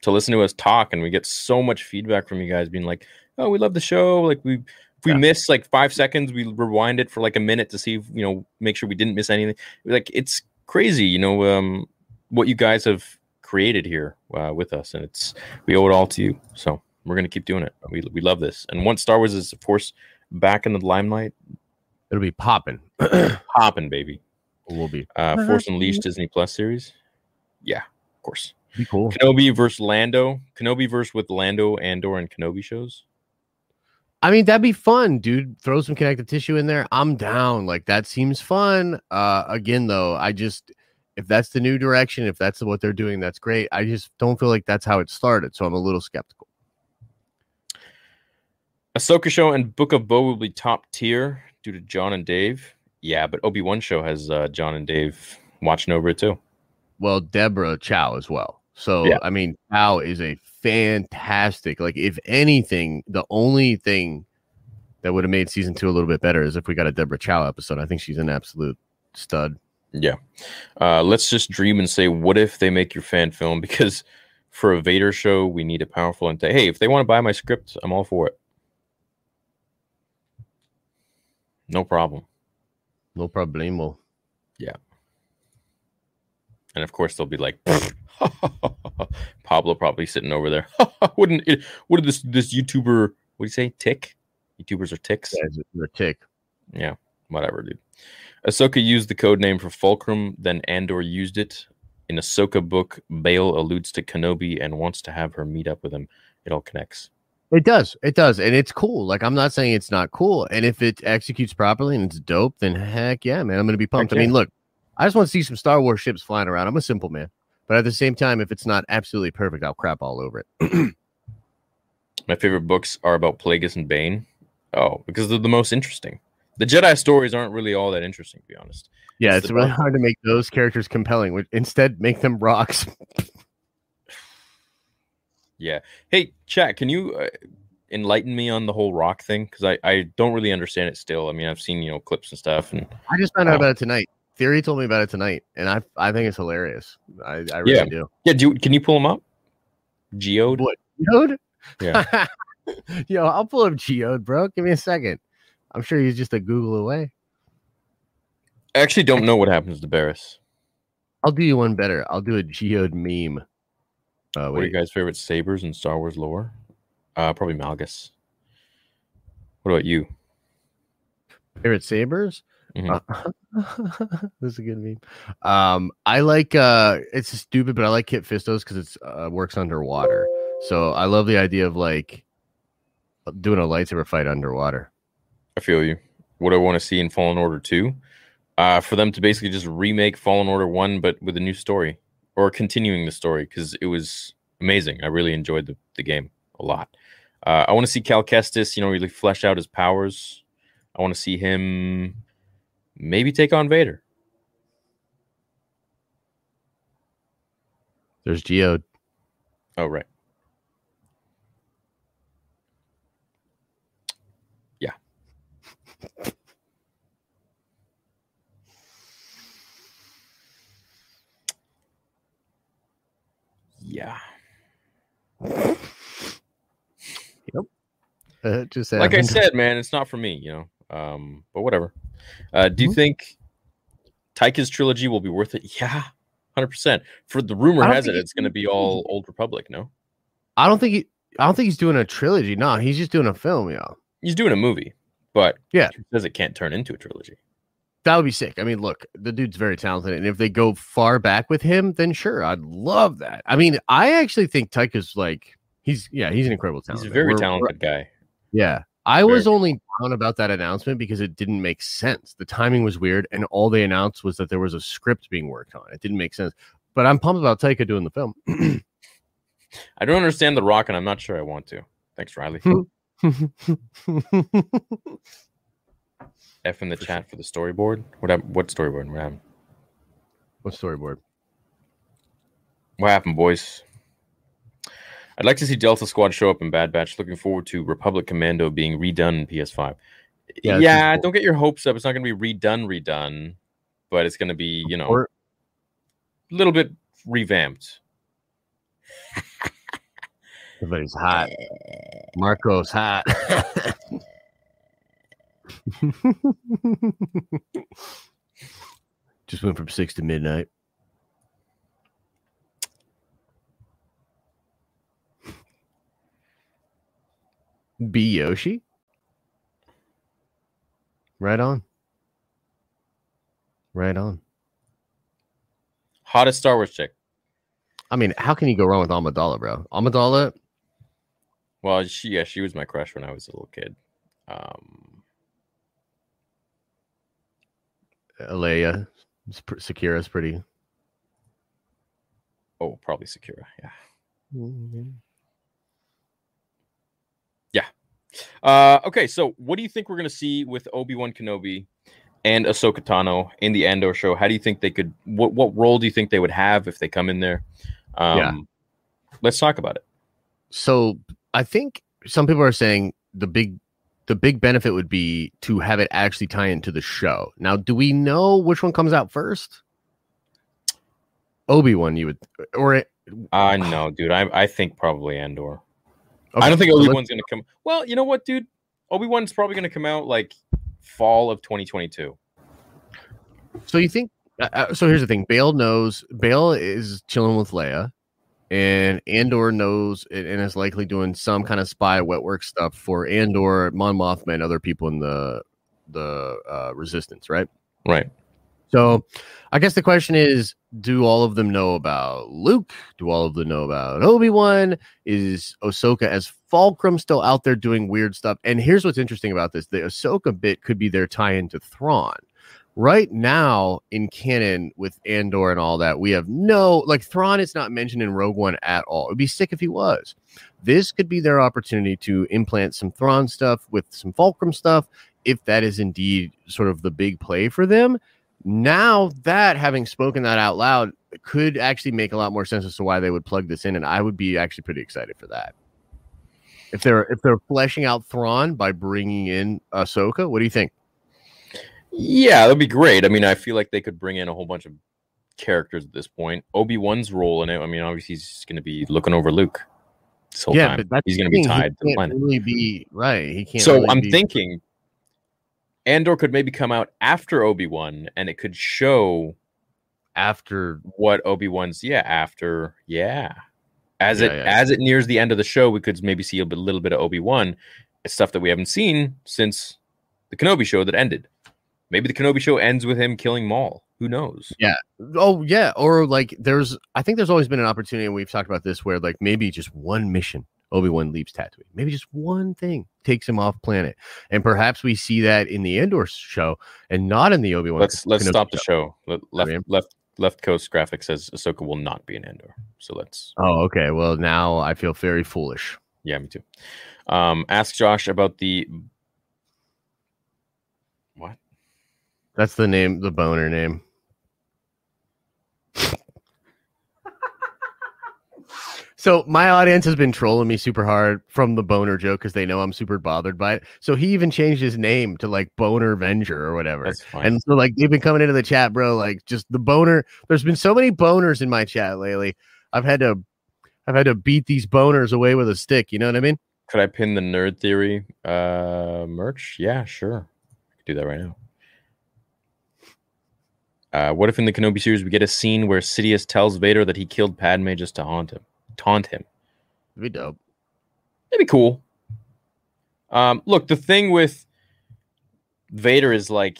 to listen to us talk, and we get so much feedback from you guys being like, oh, we love the show, like we. If we miss like 5 seconds, we rewind it for like a minute to see if, you know, make sure we didn't miss anything. Like, it's crazy, you know, what you guys have created here with us, and we owe it all to you. So we're gonna keep doing it. We love this, and once Star Wars is of course back in the limelight, it'll be popping, popping, baby. It will be Force Unleashed Disney Plus series. Yeah, of course. Be cool. Kenobi versus with Lando, Andor, and Kenobi shows. I mean, that'd be fun, dude. Throw some connective tissue in there. I'm down. Like, that seems fun. Again, though, if that's the new direction, if that's what they're doing, that's great. I just don't feel like that's how it started, so I'm a little skeptical. Ahsoka show and Book of Bo will be top tier due to John and Dave. Yeah, but Obi-Wan show has John and Dave watching over it, too. Well, Deborah Chow as well. So, yeah. I mean, Chow is a fantastic. Like, if anything, the only thing that would have made season 2 a little bit better is if we got a Deborah Chow episode. I think she's an absolute stud. Yeah. Let's just dream and say, what if they make your fan film? Because for a Vader show, we need a powerful and hey, if they want to buy my script, I'm all for it. No problem. No problemo. Yeah. And of course they'll be like, Pablo probably sitting over there. Wouldn't it? What did this YouTuber? What do you say? Tick? YouTubers are ticks. Yeah, they're a tick. Yeah. Whatever, dude. Ahsoka used the code name for Fulcrum. Then Andor used it. In Ahsoka book, Bail alludes to Kenobi and wants to have her meet up with him. It all connects. It does. It does. And it's cool. Like, I'm not saying it's not cool. And if it executes properly and it's dope, then heck yeah, man. I'm going to be pumped. Yeah. I mean, look, I just want to see some Star Wars ships flying around. I'm a simple man. But at the same time, if it's not absolutely perfect, I'll crap all over it. My favorite books are about Plagueis and Bane. Oh, because they're the most interesting. The Jedi stories aren't really all that interesting, to be honest. Yeah, it's really hard to make those characters compelling. Instead, make them rocks. Yeah. Hey, chat, can you enlighten me on the whole rock thing? Because I don't really understand it still. I mean, I've seen, you know, clips and stuff. And I just found out about it tonight. Theory told me about it tonight, and I think it's hilarious. I really do. Yeah, can you pull them up? Geode? What? Geode? Yeah. Yo, I'll pull up Geode, bro. Give me a second. I'm sure he's just a Google away. I actually don't know what happens to Barris. I'll do you one better. I'll do a Geode meme. What are your guys' favorite sabers in Star Wars lore? Probably Malgus. What about you? Favorite sabers? Mm-hmm. This is a good meme. I like, it's stupid, but I like Kit Fisto's because it works underwater. So I love the idea of like doing a lightsaber fight underwater. I feel you. What I want to see in Fallen Order 2, for them to basically just remake Fallen Order 1, but with a new story or continuing the story, because it was amazing. I really enjoyed the game a lot. I want to see Cal Kestis, you know, really flesh out his powers. I want to see him maybe take on Vader. There's Geode. Oh, right. Yeah. Yep. Just like I said, man, it's not for me, you know. But whatever. Do you think Taika's trilogy will be worth it? Yeah, 100%. For the rumor has it, it's going to be all Old Republic. No, I don't think he's doing a trilogy. No, he's just doing a film, y'all. He's doing a movie. But yeah, it says it can't turn into a trilogy. That would be sick. I mean, look, the dude's very talented. And if they go far back with him, then sure, I'd love that. I mean, I actually think Taika's like, he's an incredible talent. He's a very talented guy. Yeah. I was only down about that announcement because it didn't make sense. The timing was weird. And all they announced was that there was a script being worked on. It didn't make sense. But I'm pumped about Taika doing the film. I don't understand The Rock, and I'm not sure I want to. Thanks, Riley. F in the chat for the storyboard. What storyboard? What happened? What storyboard? What happened, boys? I'd like to see Delta Squad show up in Bad Batch. Looking forward to Republic Commando being redone in PS5. Yeah, don't get your hopes up. It's not going to be redone, but it's going to be, you know, a little bit revamped. Everybody's hot. Marco's hot. Just went from 6 to midnight. B Yoshi? Right on. Right on. Hottest Star Wars chick. I mean, how can you go wrong with Amidala, bro? Amidala. Well, she was my crush when I was a little kid. Leia, Sakura's pretty. Oh, probably Sakura. Yeah. Mm-hmm. Yeah. Okay, so what do you think we're gonna see with Obi-Wan Kenobi and Ahsoka Tano in the Andor show? How do you think they could? What role do you think they would have if they come in there? Let's talk about it. So I think some people are saying the big benefit would be to have it actually tie into the show. Now, do we know which one comes out first? Obi-Wan, you would, or no, dude. I think probably Andor. Okay, I don't think Obi-Wan's gonna come. Well, you know what, dude? Obi-Wan's probably gonna come out like fall of 2022. So you think? So here's the thing: Bail knows. Bail is chilling with Leia, and Andor knows, and is likely doing some kind of spy wet work stuff for Andor, Mon Mothma, and other people in the Resistance, right? Right. So I guess the question is, do all of them know about Luke? Do all of them know about Obi-Wan? Is Ahsoka as Fulcrum still out there doing weird stuff? And here's what's interesting about this. The Ahsoka bit could be their tie-in to Thrawn. Right now in canon with Andor and all that, we have no, like, Thrawn is not mentioned in Rogue One at all. It would be sick if he was. This could be their opportunity to implant some Thrawn stuff with some Fulcrum stuff, if that is indeed sort of the big play for them. Now that, having spoken that out loud, could actually make a lot more sense as to why they would plug this in, and I would be actually pretty excited for that. If they're fleshing out Thrawn by bringing in Ahsoka, what do you think? Yeah, that'd be great. I mean, I feel like they could bring in a whole bunch of characters at this point. Obi-Wan's role in it, I mean, obviously he's going to be looking over Luke this whole time. But he's going to be tied to the planet. Really be, right? He can't. So really I'm thinking Andor could maybe come out after Obi-Wan, and it could show after what Obi-Wan's. As it nears the end of the show, we could maybe see a little bit of Obi-Wan, stuff that we haven't seen since the Kenobi show that ended. Maybe the Kenobi show ends with him killing Maul. Who knows? Yeah. Oh yeah. Or like I think there's always been an opportunity, and we've talked about this, where like maybe just one mission. Obi-Wan leaves Tatooine. Maybe just one thing takes him off planet, and perhaps we see that in the Andor show and not in the Obi-Wan. Let's stop the show. Left Coast Graphic says Ahsoka will not be in Andor. So let's. Oh, okay. Well, now I feel very foolish. Yeah, me too. Ask Josh about the what? That's the name, the boner name. So my audience has been trolling me super hard from the boner joke because they know I'm super bothered by it. So he even changed his name to like Boner Venger or whatever. That's fine. And so like they've been coming into the chat, bro, like just the boner. There's been so many boners in my chat lately. I've had to beat these boners away with a stick. You know what I mean? Could I pin the Nerd Theory merch? Yeah, sure. I could do that right now. What if in the Kenobi series we get a scene where Sidious tells Vader that he killed Padme just to taunt him? It'd be dope. It'd be cool. Look, the thing with Vader is like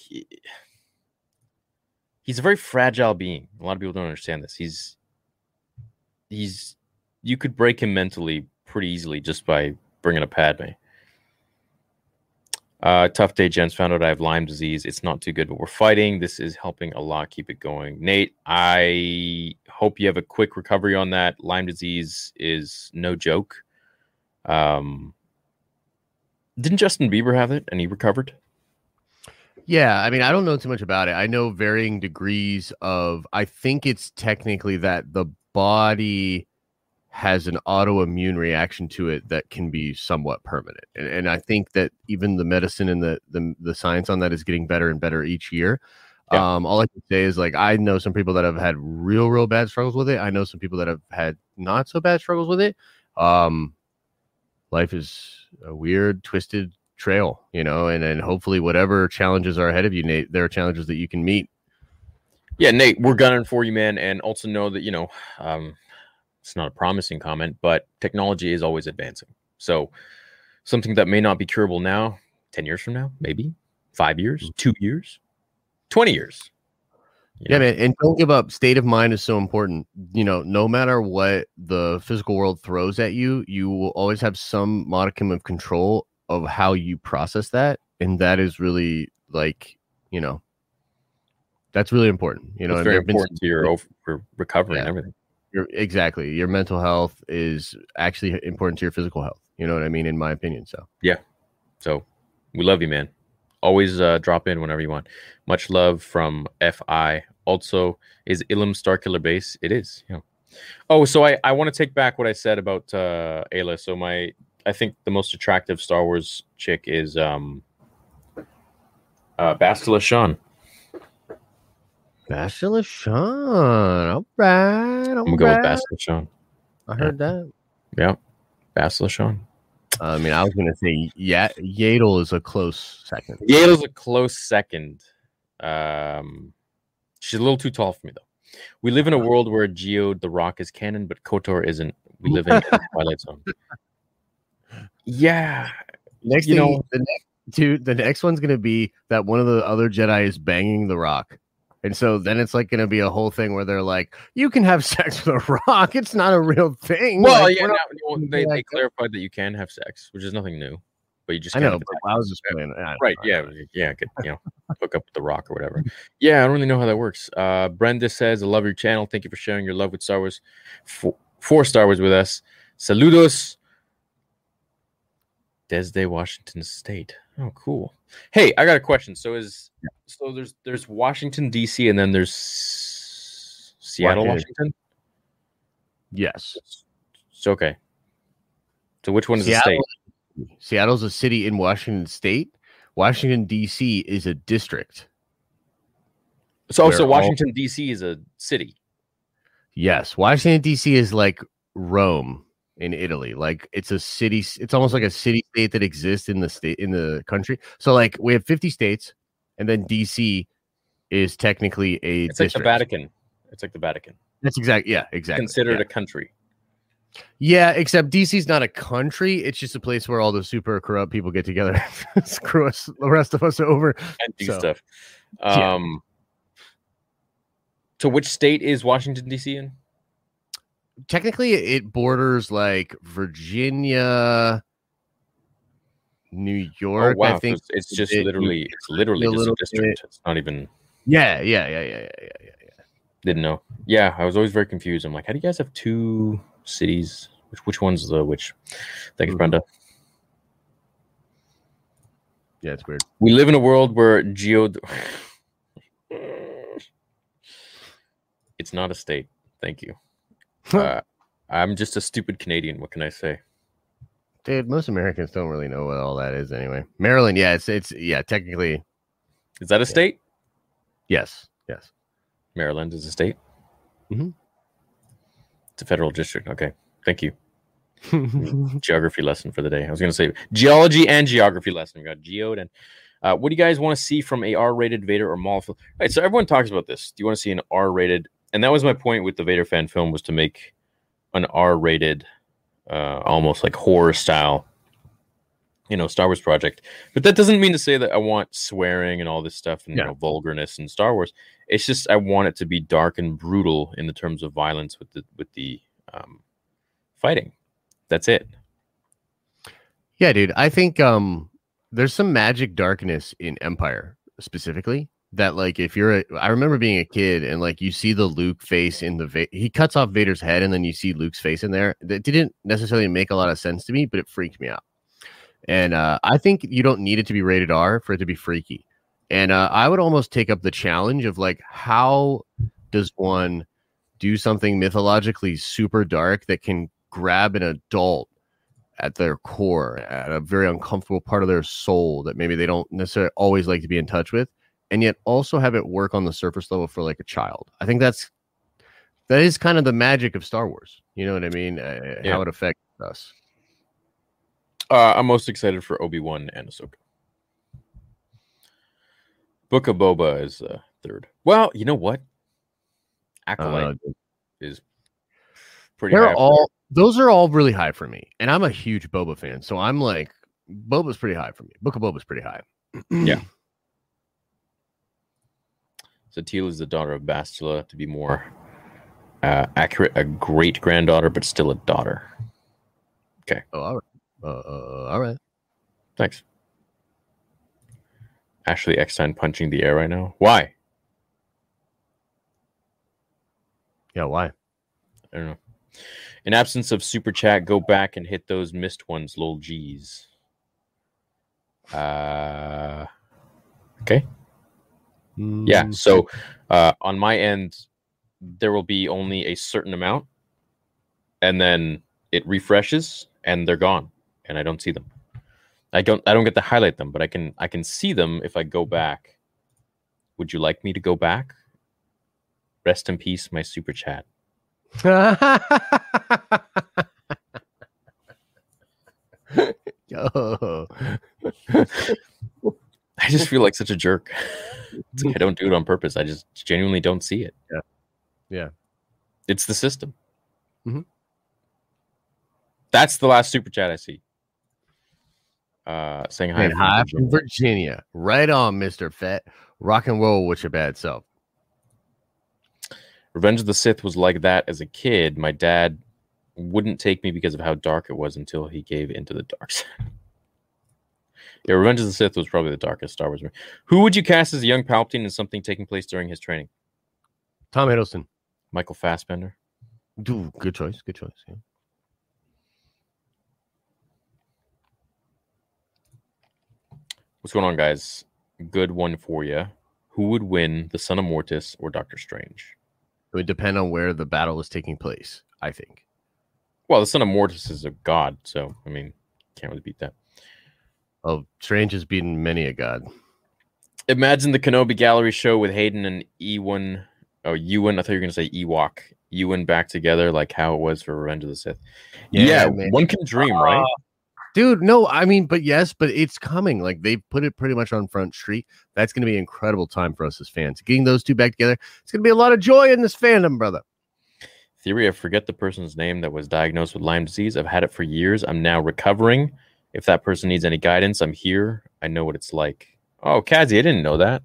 he's a very fragile being. A lot of people don't understand this. He's you could break him mentally pretty easily just by bringing up Padme. Tough day, gents. Found out I have Lyme disease. It's not too good, but we're fighting. This is helping a lot. Keep it going. Nate, I hope you have a quick recovery on that. Lyme disease is no joke. Didn't Justin Bieber have it and he recovered? Yeah, I mean, I don't know too much about it. I know varying degrees of, I think it's technically that the body has an autoimmune reaction to it that can be somewhat permanent. And I think that even the medicine and the science on that is getting better and better each year. Yeah. All I can say is like, I know some people that have had real bad struggles with it. I know some people that have had not so bad struggles with it. Life is a weird, twisted trail, you know, and then hopefully whatever challenges are ahead of you, Nate, there are challenges that you can meet. Yeah, Nate, we're gunning for you, man. And also know that, you know, it's not a promising comment, but technology is always advancing. So something that may not be curable now, 10 years from now, maybe 5 years, 2 years, 20 years. Yeah, man. And don't give up. State of mind is so important. You know, no matter what the physical world throws at you, you will always have some modicum of control of how you process that. And that is really like, you know, that's really important. You know, it's very important to your recovery and everything. Exactly. Your mental health is actually important to your physical health. You know what I mean? In my opinion. So, yeah. So we love you, man. Always drop in whenever you want. Much love from FI. Also, is Ilum Starkiller Base? It is. Yeah. Oh, so I want to take back what I said about Ayla. So I think the most attractive Star Wars chick is Bastila Shan. Bastila Shan. All right. I'm going to go with Bastila Shan. I heard that. Yeah. Bastila Shan. I mean, I was going to say, yeah, Yaddle is a close second. Yaddle's a close second. She's a little too tall for me, though. We live in a world where Geode the Rock is canon, but KOTOR isn't. We live in Twilight Zone. Yeah. Next you thing, know, the next one's going to be that one of the other Jedi is banging the Rock. And so then it's like going to be a whole thing where they're like, you can have sex with a rock. It's not a real thing. Well, like, yeah, they clarified that you can have sex, which is nothing new. But you just can't. I know, but I was just playing. Right, yeah. Yeah, I could, you know, hook up with the Rock or whatever. Yeah, I don't really know how that works. Brenda says, I love your channel. Thank you for sharing your love with Star Wars. For Star Wars with us. Saludos. Desde Washington State. Oh, cool. Hey, I got a question. So there's Washington D.C. and then there's Seattle, Washington. Yes. So okay. So which one is Seattle, the state? Seattle's a city in Washington State. Washington D.C. is a district. So Washington D.C. is a city. Yes, Washington D.C. is like Rome in Italy. Like it's a city. It's almost like a city state that exists in the state, in the country. So like we have 50 states. And then DC is technically a district. It's like the Vatican. It's like the Vatican. That's exactly. Yeah, exactly. It's considered a country. Yeah, except DC's not a country. It's just a place where all the super corrupt people get together and screw us, the rest of us over. And do stuff. So which state is Washington, D.C. in? Technically, it borders like Virginia... New York. Oh, wow. I think it's just literally just a district. It's not even. Yeah. Didn't know. Yeah, I was always very confused. I'm like, how do you guys have two cities? Which one's the which? Thanks, Brenda. Yeah, it's weird. We live in a world where Geode. It's not a state. Thank you. I'm just a stupid Canadian. What can I say? Dude, most Americans don't really know what all that is anyway. Maryland, yeah, it's technically. Is that a state? Yes. Maryland is a state? Mm-hmm. It's a federal district. Okay, thank you. Geography lesson for the day. I was going to say geology and geography lesson. We got Geode. And what do you guys want to see from a R-rated Vader or Maul film? All right, so everyone talks about this. Do you want to see an R-rated? And that was my point with the Vader fan film, was to make an R-rated almost like horror style, you know, Star Wars project. But that doesn't mean to say that I want swearing and all this stuff and vulgarness in Star Wars. It's just I want it to be dark and brutal in the terms of violence with the fighting. That's it. Yeah, dude. I think there's some magic darkness in Empire specifically. That like if you're I remember being a kid and like you see the Luke face in the he cuts off Vader's head and then you see Luke's face in there. That didn't necessarily make a lot of sense to me, but it freaked me out. And I think you don't need it to be rated R for it to be freaky. And I would almost take up the challenge of like, how does one do something mythologically super dark that can grab an adult at their core, at a very uncomfortable part of their soul that maybe they don't necessarily always like to be in touch with? And yet also have it work on the surface level for like a child. I think that is kind of the magic of Star Wars. You know what I mean? How it affects us. I'm most excited for Obi-Wan and Ahsoka. Book of Boba is third. Well, you know what? Acolyte is pretty high. Those are all really high for me. And I'm a huge Boba fan. So I'm like, Boba's pretty high for me. Book of Boba's pretty high. Yeah. Satila is the daughter of Bastila, to be more accurate, a great granddaughter, but still a daughter. Okay. Oh, all right. All right. Thanks. Ashley Eckstein punching the air right now. Why? Yeah, why? I don't know. In absence of super chat, go back and hit those missed ones, lol. G's. Okay. Yeah, so on my end, there will be only a certain amount, and then it refreshes, and they're gone, and I don't see them. I don't get to highlight them, but I can see them if I go back. Would you like me to go back? Rest in peace, my super chat. oh. I just feel like such a jerk. It's like I don't do it on purpose. I just genuinely don't see it. Yeah. Yeah. It's the system. Mm-hmm. That's the last super chat I see. Saying hi, from Virginia. Right on, Mr. Fett. Rock and roll with your bad self. Revenge of the Sith was like that as a kid. My dad wouldn't take me because of how dark it was until he gave into the dark side. Yeah, Revenge of the Sith was probably the darkest Star Wars movie. Who would you cast as a young Palpatine in something taking place during his training? Tom Hiddleston. Michael Fassbender. Dude, good choice. Good choice. Yeah. What's going on, guys? Good one for you. Who would win, the Son of Mortis or Doctor Strange? It would depend on where the battle is taking place, I think. Well, the Son of Mortis is a god, so, I mean, can't really beat that. Oh, Strange has beaten many a god. Imagine the Kenobi Gallery show with Hayden and Ewan. Oh, Ewan. I thought you were going to say Ewok. Ewan back together, like how it was for Revenge of the Sith. Yeah, one can dream, right? Dude, no, I mean, but yes, but it's coming. Like, they put it pretty much on Front Street. That's going to be an incredible time for us as fans. Getting those two back together, it's going to be a lot of joy in this fandom, brother. Theory, I forget the person's name that was diagnosed with Lyme disease. I've had it for years. I'm now recovering. If that person needs any guidance, I'm here. I know what it's like. Oh, Kazi, I didn't know that.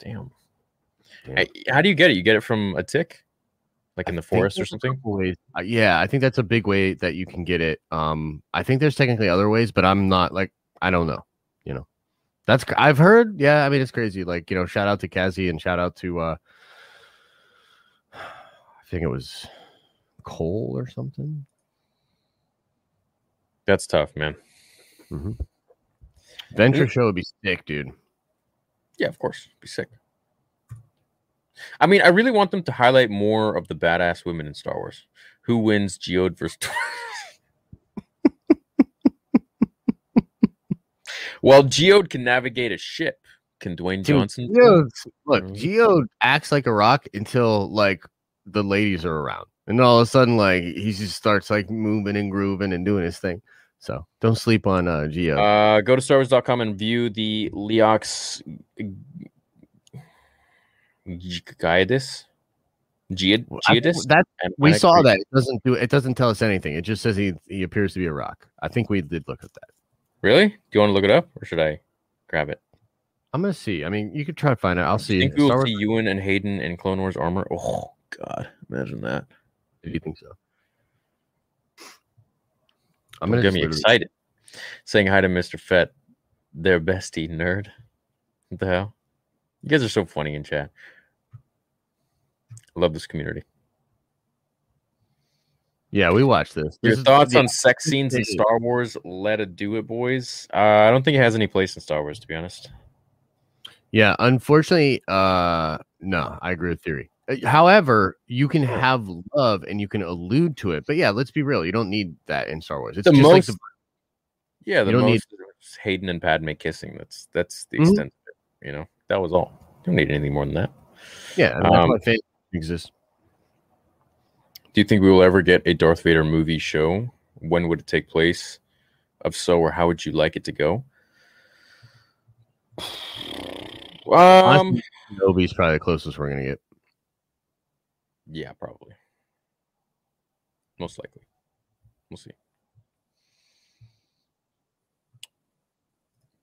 Damn. How do you get it? You get it from a tick? Like in the forest or something? Yeah, I think that's a big way that you can get it. I think there's technically other ways, but I'm not like, I don't know. You know, that's, I've heard. Yeah, I mean, it's crazy. Like, you know, shout out to Kazi and shout out to, I think it was Cole or something. That's tough, man. Mm-hmm. Venture show would be sick, dude. Yeah, of course. It'd be sick. I mean, I really want them to highlight more of the badass women in Star Wars. Who wins Geode versus? Well, Geode can navigate a ship. Can Dwayne Johnson? Look, Geode acts like a rock until like the ladies are around, and then all of a sudden, like he just starts like moving and grooving and doing his thing. So don't sleep on Geode. Go to StarWars.com and view the Leox. Geodis? That we saw that it doesn't tell us anything. It just says he appears to be a rock. I think we did look at that. Really? Do you want to look it up or should I grab it? I'm gonna see. I mean, you could try to find out. I'll see. You think we'll see Ewan and Hayden in Clone Wars armor? Oh God, imagine that. If you think so. I'm gonna get me excited. Saying hi to Mr. Fett, their bestie nerd. What the hell? You guys are so funny in chat. I love this community. Yeah, we watch this. Your thoughts on sex scenes in Star Wars? Let it do it, boys. I don't think it has any place in Star Wars, to be honest. Yeah, unfortunately, no, I agree with Theory. However, you can have love and you can allude to it. But yeah, let's be real. You don't need that in Star Wars. It's the just most, like the, yeah, the you don't most need Hayden and Padme kissing. That's the extent of it, you know. That was all. Don't need anything more than that. Yeah, and that's my favorite exists. Do you think we will ever get a Darth Vader movie show? When would it take place? If so, or how would you like it to go? Honestly, Kenobi's probably the closest we're gonna get. Yeah, probably. Most likely. We'll see.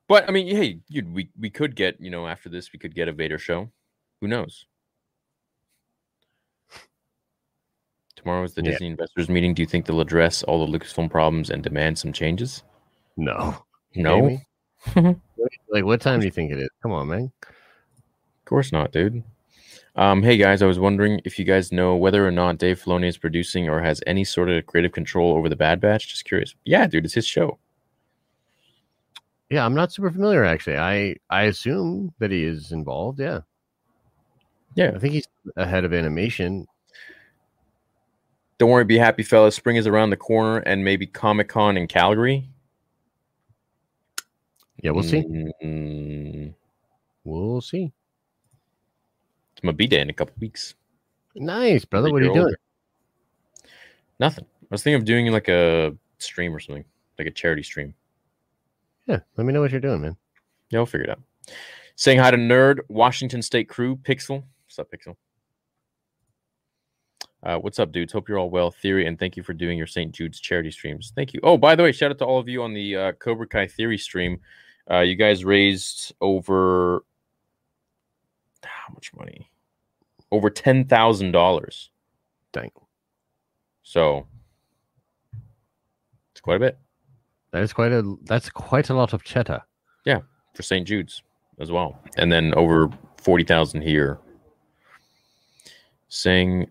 But I mean, hey, we could get, you know, after this, we could get a Vader show. Who knows? Tomorrow is the Disney investors meeting. Do you think they'll address all the Lucasfilm problems and demand some changes? No. Like, what time do you think it is? Come on, man. Of course not, dude. Hey guys, I was wondering if you guys know whether or not Dave Filoni is producing or has any sort of creative control over the Bad Batch. Just curious. Yeah, dude, it's his show. Yeah, I'm not super familiar, actually. I assume that he is involved, yeah. Yeah. I think he's ahead of animation. Don't worry, be happy, fellas. Spring is around the corner and maybe Comic-Con in Calgary. Yeah, we'll see. We'll see. It's my B-Day in a couple weeks. Nice, brother. What are you doing? Nothing. I was thinking of doing like a stream or something, like a charity stream. Yeah, let me know what you're doing, man. Yeah, we'll figure it out. Saying hi to Nerd, Washington State crew, Pixel. What's up, Pixel? What's up, dudes? Hope you're all well. Theory, and thank you for doing your St. Jude's charity streams. Thank you. Oh, by the way, shout out to all of you on the Cobra Kai Theory stream. You guys raised over how much money? Over $10,000. Dang. So it's quite a bit. That's quite a lot of cheddar. Yeah, for St. Jude's as well, and then over 40,000 here. Saying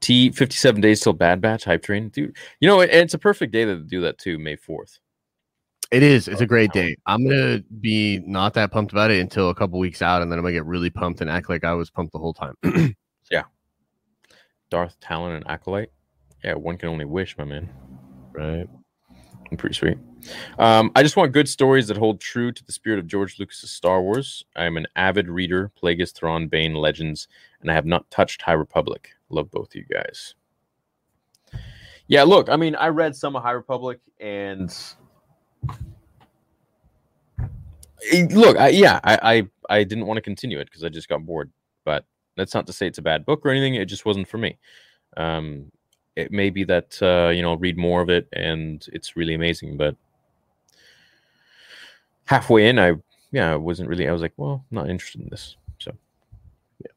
T 57 days till Bad Batch hype train, dude. You know, it's a perfect day to do that too. May 4th. It is. It's a great day. I'm gonna be not that pumped about it until a couple weeks out, and then I'm gonna get really pumped and act like I was pumped the whole time. Yeah. Darth, Talon, and Acolyte. Yeah, one can only wish, my man. Right. Pretty sweet. I just want good stories that hold true to the spirit of George Lucas's Star Wars. I am an avid reader, Plagueis, Thrawn, Bane, Legends, and I have not touched High Republic. Love both of you guys. Yeah, look, I mean, I read some of High Republic, and look, I didn't want to continue it because I just got bored. But that's not to say it's a bad book or anything. It just wasn't for me. It may be that, you know, I'll read more of it and it's really amazing, but halfway in, I was like, well, I'm not interested in this. So, yeah.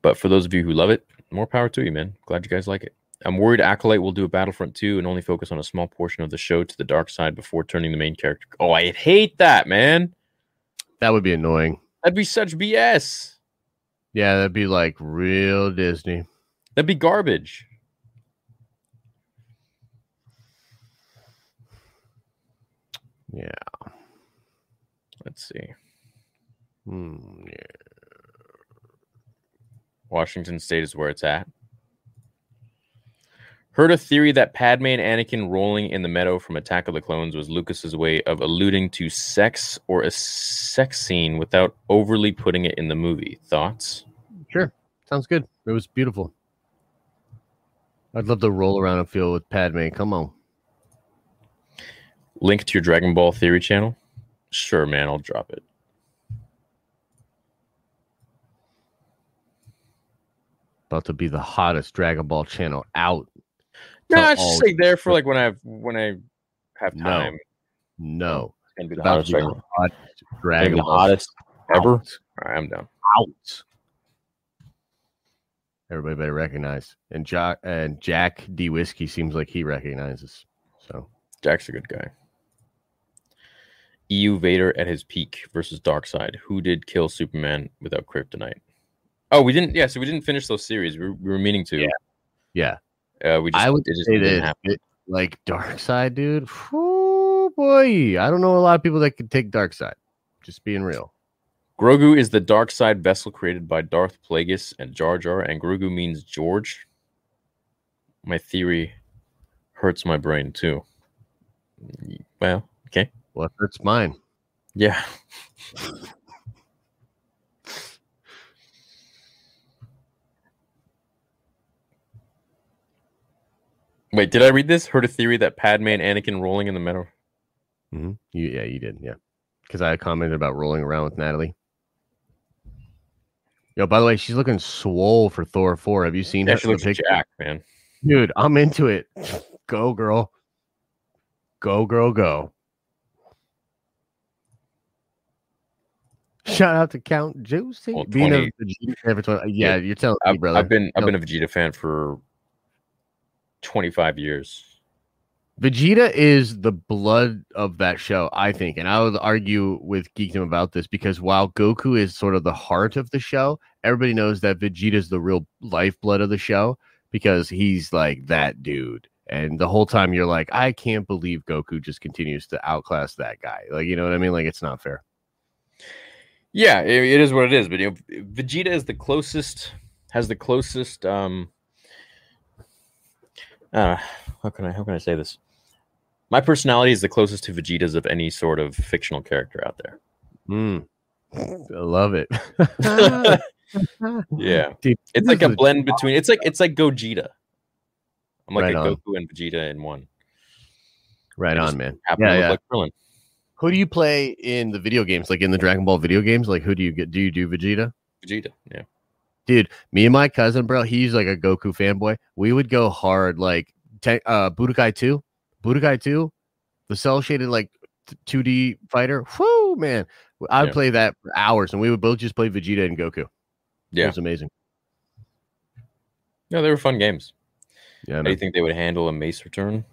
But for those of you who love it, more power to you, man. Glad you guys like it. I'm worried Acolyte will do a Battlefront 2 and only focus on a small portion of the show to the dark side before turning the main character. Oh, I hate that, man. That would be annoying. That'd be such BS. Yeah, that'd be like real Disney. That'd be garbage. Yeah. Let's see. Yeah. Washington State is where it's at. Heard a theory that Padme and Anakin rolling in the meadow from Attack of the Clones was Lucas's way of alluding to sex or a sex scene without overly putting it in the movie. Thoughts? Sure. Sounds good. It was beautiful. I'd love to roll around and feel with Padme. Come on. Link to your Dragon Ball Theory channel? Sure, man. I'll drop it. About to be the hottest Dragon Ball channel out. No, it's just like there for like when I have time. No. It's going to be the hottest Dragon Ball. The hottest ever? All right, I'm down. Out. Everybody better recognize. And Jack D. Whiskey seems like he recognizes. So Jack's a good guy. EU Vader at his peak versus Darkseid. Who did kill Superman without kryptonite? Oh, we didn't. Yeah, so we didn't finish those series. We were meaning to. Yeah. I would say it like Darkseid, dude. Oh boy, I don't know a lot of people that could take Darkseid. Just being real. Grogu is the Darkseid vessel created by Darth Plagueis and Jar Jar, and Grogu means George. My theory hurts my brain too. Well, okay. Well, it hurts mine. Yeah. Wait, did I read this? Heard a theory that Padme and Anakin rolling in the meadow. Mm-hmm. Yeah, you did. Yeah. Because I commented about rolling around with Natalie. Yo, by the way, she's looking swole for Thor 4. Have you seen her? She looks jacked, man. Dude, I'm into it. Go, girl. Go, girl, go. Shout out to Count Josie. Well, being a Vegeta fan for 20, yeah, you're telling me, brother. I've been a Vegeta fan for 25 years. Vegeta is the blood of that show, I think. And I would argue with Geekdom about this because while Goku is sort of the heart of the show, everybody knows that Vegeta is the real lifeblood of the show because he's like that dude. And the whole time you're like, I can't believe Goku just continues to outclass that guy. Like, you know what I mean? Like, it's not fair. Yeah, it is what it is. But you know, Vegeta is the closest, has the closest. How can I say this? My personality is the closest to Vegeta's of any sort of fictional character out there. I love it. Yeah, dude, it's like a blend between. It's like Gogeta. I'm like Goku and Vegeta in one. Right on, man. Yeah, yeah. Who do you play in the video games? Like in the Dragon Ball video games? Like who do you get? Do you do Vegeta? Vegeta, yeah. Dude, me and my cousin, bro, he's like a Goku fanboy. We would go hard, like Budokai 2, the cell shaded like 2D fighter. Whoo, man. I would play that for hours, and we would both just play Vegeta and Goku. Yeah. It was amazing. Yeah, they were fun games. Yeah. How do you think they would handle a Mace return?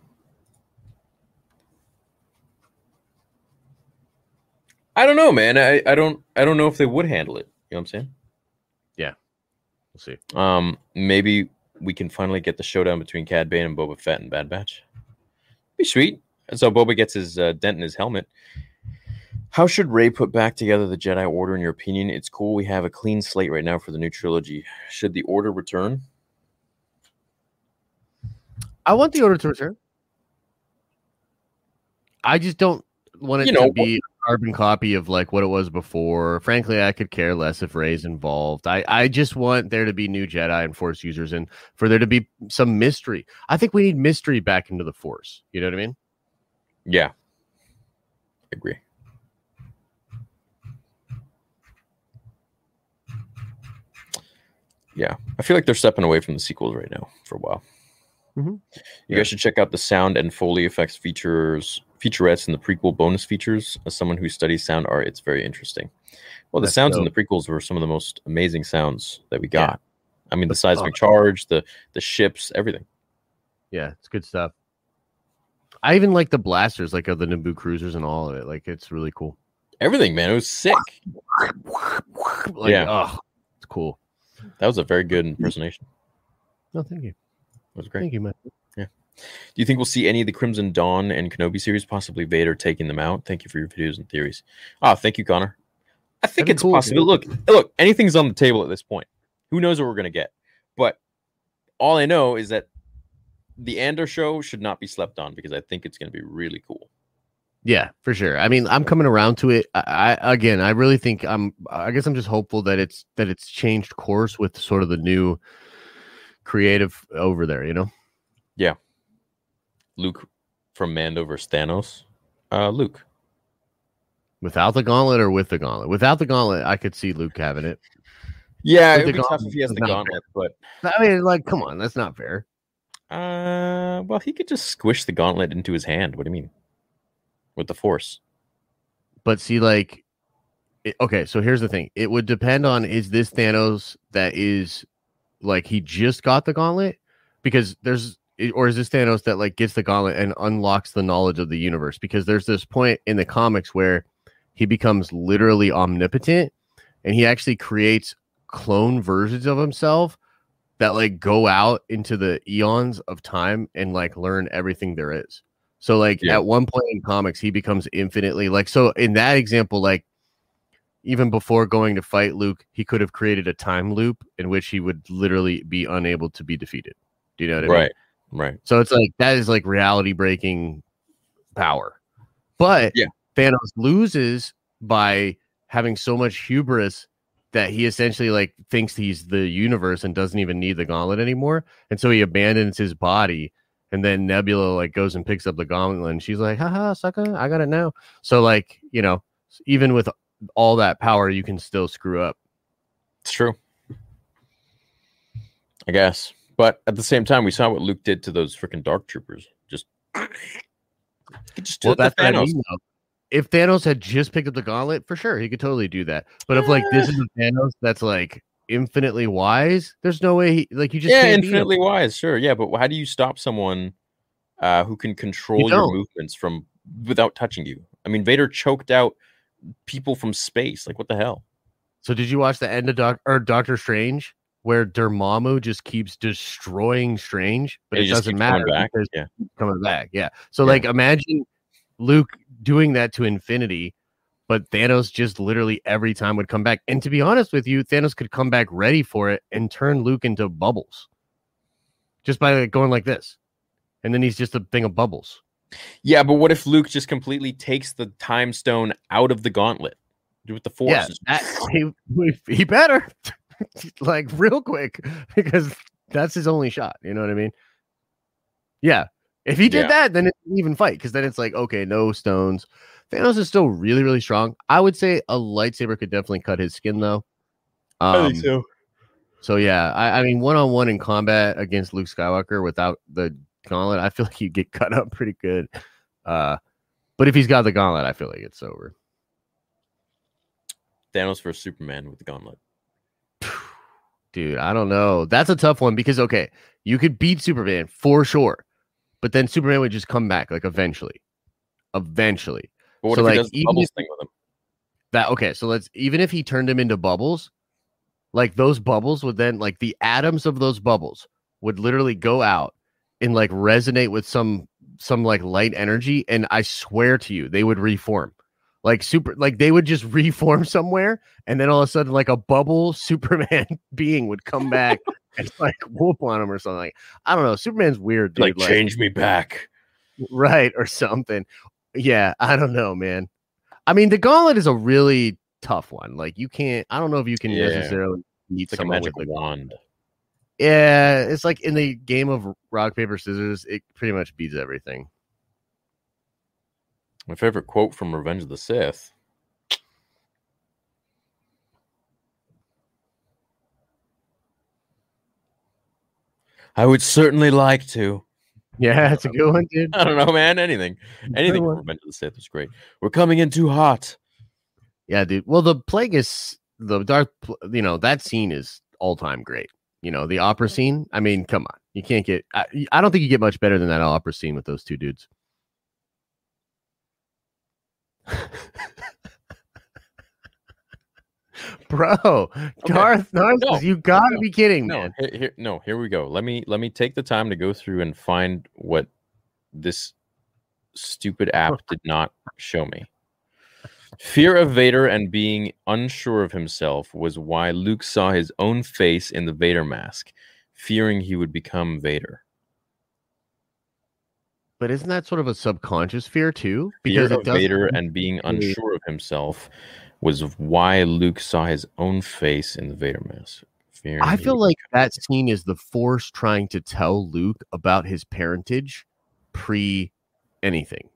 I don't know, man. I don't know if they would handle it. You know what I'm saying? Yeah. We'll see. Maybe we can finally get the showdown between Cad Bane and Boba Fett and Bad Batch. Be sweet. And so Boba gets his dent in his helmet. How should Rey put back together the Jedi Order, in your opinion? It's cool we have a clean slate right now for the new trilogy. Should the Order return? I want the Order to return. I just don't want it to be a carbon copy of like what it was before. Frankly, I could care less if Rey's involved. I just want there to be new Jedi and Force users, and for there to be some mystery. I think we need mystery back into the Force. You know what I mean? Yeah. I agree. Yeah. I feel like they're stepping away from the sequels right now for a while. Mm-hmm. You guys should check out the sound and Foley effects featurettes, and the prequel bonus features. As someone who studies sound art, it's very interesting. Well, the sounds in the prequels were some of the most amazing sounds that we got. Yeah. I mean, the seismic charge, the ships, everything. Yeah, it's good stuff. I even like the blasters, like of the Naboo cruisers and all of it. Like, it's really cool. Everything, man. It was sick. Like, yeah. Oh, it's cool. That was a very good impersonation. No, thank you. It was great. Thank you, man. Yeah. Do you think we'll see any of the Crimson Dawn and Kenobi series, possibly Vader taking them out? Thank you for your videos and theories. Oh, thank you, Connor. I think it's cool, possible. Dude. Look, anything's on the table at this point. Who knows what we're going to get? But all I know is that the Andor show should not be slept on, because I think it's going to be really cool. Yeah, for sure. I mean, I'm coming around to it. I really think I guess I'm just hopeful that it's changed course with sort of the new creative over there, you know? Yeah. Luke from Mando versus Thanos. Luke. Without the gauntlet or with the gauntlet? Without the gauntlet, I could see Luke having it. Yeah, it would be tough if he has the gauntlet, but I mean, like, come on, that's not fair. Well, he could just squish the gauntlet into his hand. What do you mean? With the Force. But see, like, okay, so here's the thing. It would depend on, is this Thanos that is like he just got the gauntlet, because there's, or is this Thanos that like gets the gauntlet and unlocks the knowledge of the universe? Because there's this point in the comics where he becomes literally omnipotent, and he actually creates clone versions of himself that like go out into the eons of time and like learn everything there is. So like at one point in comics, he becomes infinitely like, so in that example, like even before going to fight Luke, he could have created a time loop in which he would literally be unable to be defeated. Do you know what I mean? Right. So it's like, that is like reality breaking power, but Thanos loses by having so much hubris that he essentially like thinks he's the universe and doesn't even need the gauntlet anymore. And so he abandons his body, and then Nebula like goes and picks up the gauntlet, and she's like, haha, sucker, I got it now. So like, you know, even with all that power, you can still screw up. It's true, I guess. But at the same time, we saw what Luke did to those freaking dark troopers. Just well, that's Thanos. I mean, if Thanos had just picked up the gauntlet, for sure, he could totally do that. But if like this is a Thanos that's like infinitely wise, there's no way he, like, you just can't infinitely wise, sure, yeah. But how do you stop someone who can control your movements from without touching you? I mean, Vader choked out people from space. Like, what the hell? So did you watch the end of Doctor Strange where Dormammu just keeps destroying Strange, but it doesn't matter because he's coming back? Yeah. So like, imagine Luke doing that to infinity, but Thanos just literally every time would come back. And to be honest with you, Thanos could come back ready for it and turn Luke into bubbles just by like going like this, and then he's just a thing of bubbles. Yeah, but what if Luke just completely takes the time stone out of the gauntlet with the Force? Yeah, he better like real quick, because that's his only shot. You know what I mean? Yeah, If he did that, then it's an even fight, because then it's like, okay, no stones. Thanos is still really, really strong. I would say a lightsaber could definitely cut his skin, though. I think so. So, yeah, I mean, one-on-one in combat against Luke Skywalker without the gauntlet, I feel like he'd get cut up pretty good. But if he's got the gauntlet, I feel like it's over. Thanos versus Superman with the gauntlet. Dude, I don't know. That's a tough one because, okay, you could beat Superman for sure, but then Superman would just come back, like, eventually. But what so, if he does the bubbles thing with him? Even if he turned him into bubbles, like, those bubbles would then, like, the atoms of those bubbles would literally go out and, like, resonate with some like light energy, and I swear to you, they would reform. They would just reform somewhere, and then all of a sudden, like, a bubble Superman being would come back and, like, whoop on him or something. Like, I don't know. Superman's weird, dude. Like, change me back. Right, or something. Yeah, I don't know, man. I mean, the gauntlet is a really tough one. Like, you can't... I don't know if you can necessarily beat someone with a magic wand. Yeah, it's like in the game of rock, paper, scissors, it pretty much beats everything. My favorite quote from Revenge of the Sith. I would certainly like to. Yeah, that's a good one, dude. I don't know, man. Anything from Revenge of the Sith was great. We're coming in too hot. Yeah, dude. Well, the Plagueis, the Darth, you know, that scene is all-time great. You know, the opera scene. I mean, come on. You can't get... I don't think you get much better than that opera scene with those two dudes. Bro, Darth Narcissus, you gotta be kidding, man. Here we go. Let me take the time to go through and find what this stupid app did not show me. Fear of Vader and being unsure of himself was why Luke saw his own face in the Vader mask, fearing he would become Vader. But isn't that sort of a subconscious fear, too? Because fear of Vader and being unsure of himself was why Luke saw his own face in the Vader mask. I feel like that scene is the Force trying to tell Luke about his parentage pre-anything.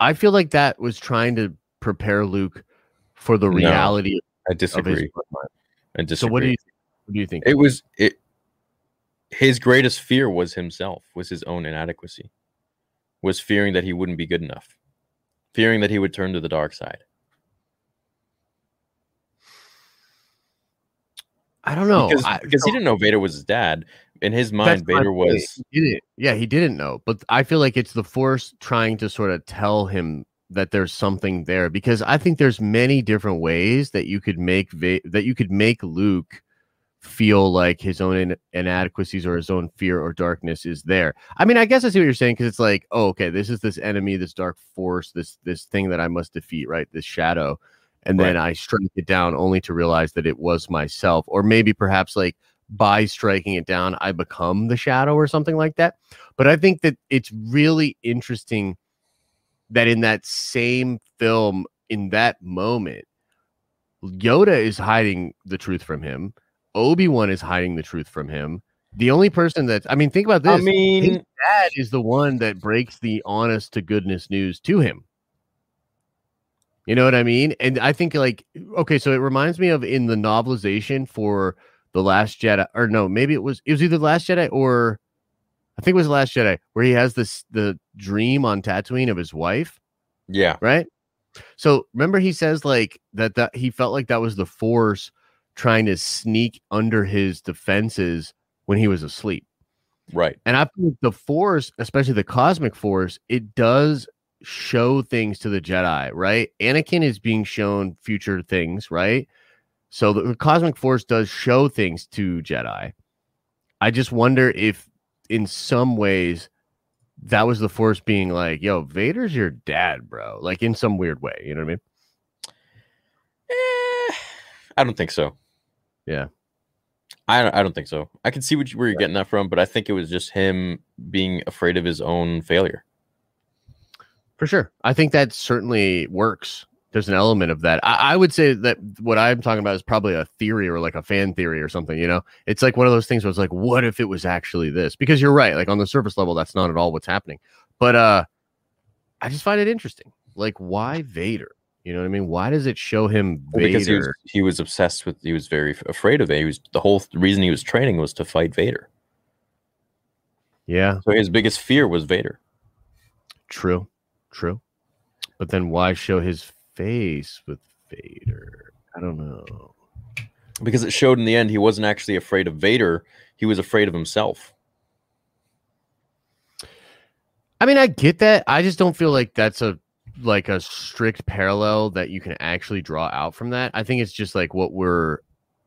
I feel like that was trying to prepare Luke for the reality. No, I disagree. So what do you think? His greatest fear was himself, was his own inadequacy. Was fearing that he wouldn't be good enough. Fearing that he would turn to the dark side. I don't know. Because he didn't know Vader was his dad. In his mind, Vader was... he didn't know. But I feel like it's the Force trying to sort of tell him that there's something there. Because I think there's many different ways that you could make Luke feel like his own inadequacies or his own fear or darkness is there. I mean, I guess I see what you're saying, because it's like, oh, okay, this is this enemy, this dark force, this thing that I must defeat, right? This shadow. And then I strike it down only to realize that it was myself. Or maybe perhaps like by striking it down, I become the shadow or something like that. But I think that it's really interesting that in that same film, in that moment, Yoda is hiding the truth from him. Obi-Wan is hiding the truth from him. The only person that, I mean, think about this. I mean, his dad is the one that breaks the honest to goodness news to him. You know what I mean? And I think, like, okay, so it reminds me of in the novelization for The Last Jedi, or no, maybe it was either The Last Jedi or I think it was The Last Jedi, where he has the dream on Tatooine of his wife. Yeah. Right? So remember he says like that he felt like that was the Force trying to sneak under his defenses when he was asleep. Right. And I think the Force, especially the cosmic Force, it does show things to the Jedi, right? Anakin is being shown future things, right? So the cosmic Force does show things to Jedi. I just wonder if in some ways that was the Force being like, yo, Vader's your dad, bro. Like in some weird way, you know what I mean? I don't think so. Yeah. I don't think so. I can see where you're getting that from, but I think it was just him being afraid of his own failure. For sure. I think that certainly works. There's an element of that. I would say that what I'm talking about is probably a theory or like a fan theory or something, you know? It's like one of those things where it's like, what if it was actually this? Because you're right. Like on the surface level, that's not at all what's happening. But I just find it interesting. Like, why Vader? You know what I mean? Why does it show him Vader? Because he was obsessed with, he was very afraid of it. He was, the whole reason he was training was to fight Vader. Yeah. So his biggest fear was Vader. True. True. But then why show his face with Vader? I don't know. Because it showed in the end he wasn't actually afraid of Vader. He was afraid of himself. I mean, I get that. I just don't feel like that's a strict parallel that you can actually draw out from that. I think it's just like what we're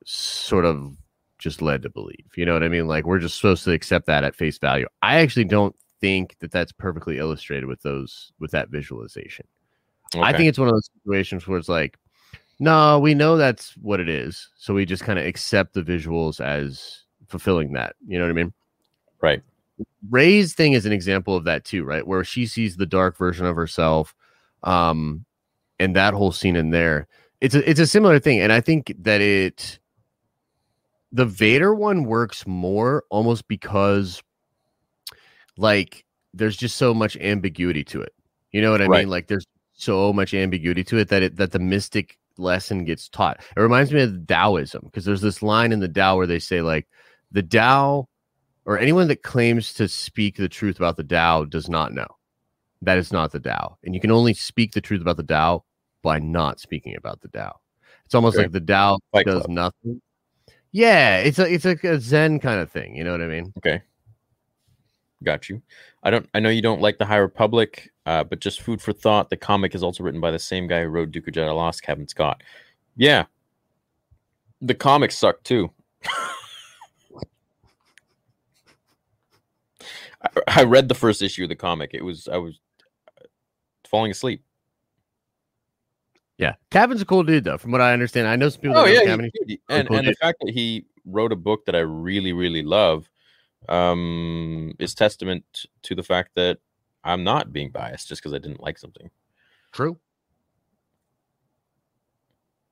sort of just led to believe. You know what I mean? Like, we're just supposed to accept that at face value. I actually don't think that that's perfectly illustrated with those, with that visualization. Okay. I think it's one of those situations where it's like, no, we know that's what it is, so we just kind of accept the visuals as fulfilling that. You know what I mean? Right. Rey's thing is an example of that too, right? Where she sees the dark version of herself, and that whole scene in there, it's a similar thing. And I think that the Vader one works more almost because, like, there's just so much ambiguity to it. You know what I mean? Like, there's so much ambiguity to it that the mystic lesson gets taught. It reminds me of Taoism, because there's this line in the Tao where they say, like, the Tao, or anyone that claims to speak the truth about the Tao, does not know. That is not the Tao. And you can only speak the truth about the Tao by not speaking about the Tao. It's almost like the Tao does nothing. Yeah, it's a Zen kind of thing. You know what I mean? Okay. Got you. I know you don't like the High Republic, but just food for thought. The comic is also written by the same guy who wrote Duke of Jedi Lost, Kevin Scott. Yeah. The comics suck too. I read the first issue of the comic. I was falling asleep. Yeah, Cavan's a cool dude, though, from what I understand. I know some people. Oh yeah, and the fact that he wrote a book that I really, really love is testament to the fact that I'm not being biased just because I didn't like something. True.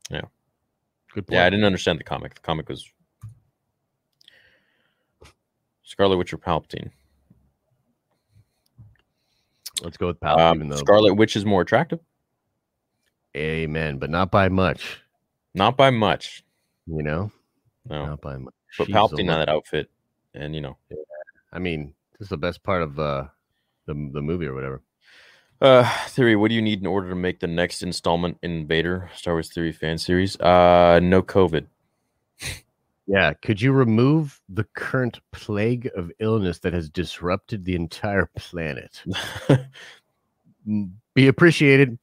Yeah. Good point. Yeah, I didn't understand the comic. The comic was Scarlet Witch or Palpatine. Let's go with Palpatine. Scarlet Witch is more attractive. Amen, but not by much. Not by much. You know? No. Not by much. But she's Palpatine in that outfit, and you know. Yeah. I mean, this is the best part of the movie or whatever. Theory, what do you need in order to make the next installment in Vader, Star Wars Theory fan series? No COVID. Yeah, could you remove the current plague of illness that has disrupted the entire planet? Be appreciated.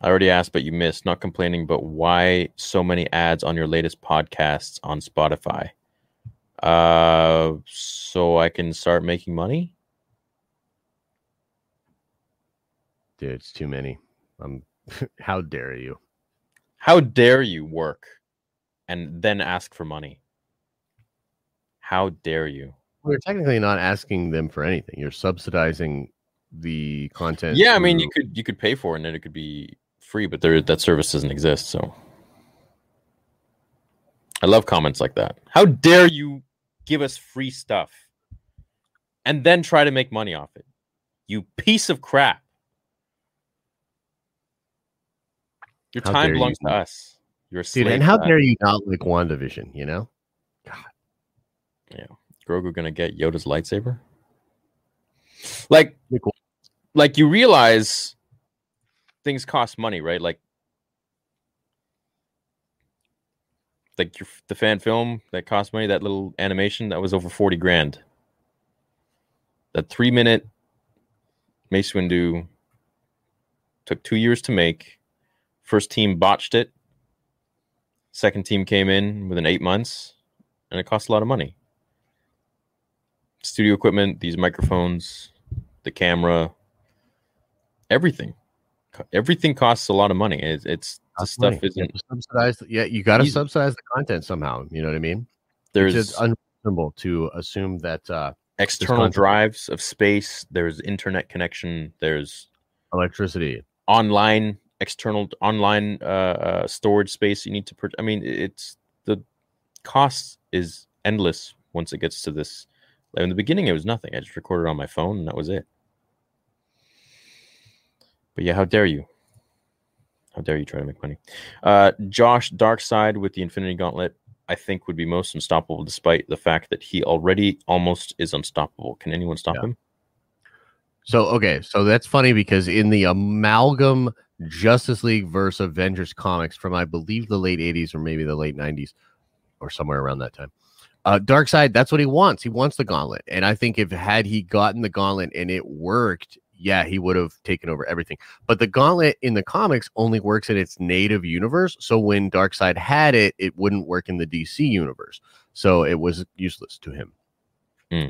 I already asked, but you missed. Not complaining, but why so many ads on your latest podcasts on Spotify? So I can start making money? Dude, it's too many. How dare you? How dare you work and then ask for money? How dare you? Well, you're technically not asking them for anything. You're subsidizing the content. Yeah, I mean, you could pay for it and then it could be free, but that service doesn't exist. So I love comments like that. How dare you give us free stuff and then try to make money off it? You piece of crap. Your time belongs to us. You're a slave. Dude, and how dare you not like WandaVision, you know? God. Yeah. Grogu gonna get Yoda's lightsaber? Like you realize things cost money, right? Like the fan film that cost money, that little animation that was over $40,000. That 3-minute Mace Windu took 2 years to make. First team botched it. Second team came in within 8 months, and it cost a lot of money. Studio equipment, these microphones, the camera, everything. Everything costs a lot of money. It's the stuff money. Isn't subsidized. Yeah, you got to subsidize the content somehow. You know what I mean? There's just unreasonable to assume that external drives of space. There's internet connection. There's electricity, online storage space you need to purchase. I mean, it's the cost is endless once it gets to this. In the beginning, it was nothing. I just recorded on my phone, and that was it. But yeah, how dare you? How dare you try to make money? Josh Darkside with the Infinity Gauntlet, I think, would be most unstoppable, despite the fact that he already almost is unstoppable. Can anyone stop him? So, okay. So that's funny because in the amalgam Justice League versus Avengers comics from, I believe, the late 80s or maybe the late 90s or somewhere around that time, Darkseid, that's what he wants. He wants the gauntlet. And I think if had he gotten the gauntlet and it worked, yeah, he would have taken over everything. But the gauntlet in the comics only works in its native universe. So when Darkseid had it, it wouldn't work in the DC universe. So it was useless to him.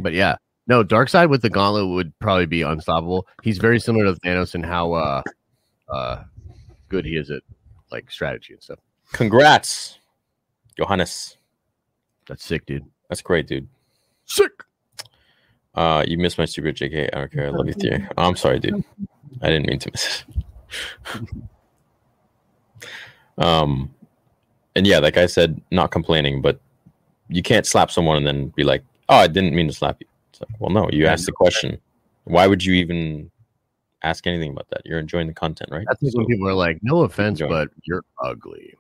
But yeah, no, Darkseid with the gauntlet would probably be unstoppable. He's very similar to Thanos in how good he is at like strategy and stuff. Congrats, Johannes. That's sick, dude. That's great, dude. Sick. You missed my secret, JK. I don't care. I love you, Theo. Oh, I'm sorry, dude. I didn't mean to miss it. And yeah, like I said, not complaining, but you can't slap someone and then be like, "Oh, I didn't mean to slap you." It's like, well, no, you asked the question. Why would you even ask anything about that? You're enjoying the content, right? That's when people are like, "No offense, but you're ugly."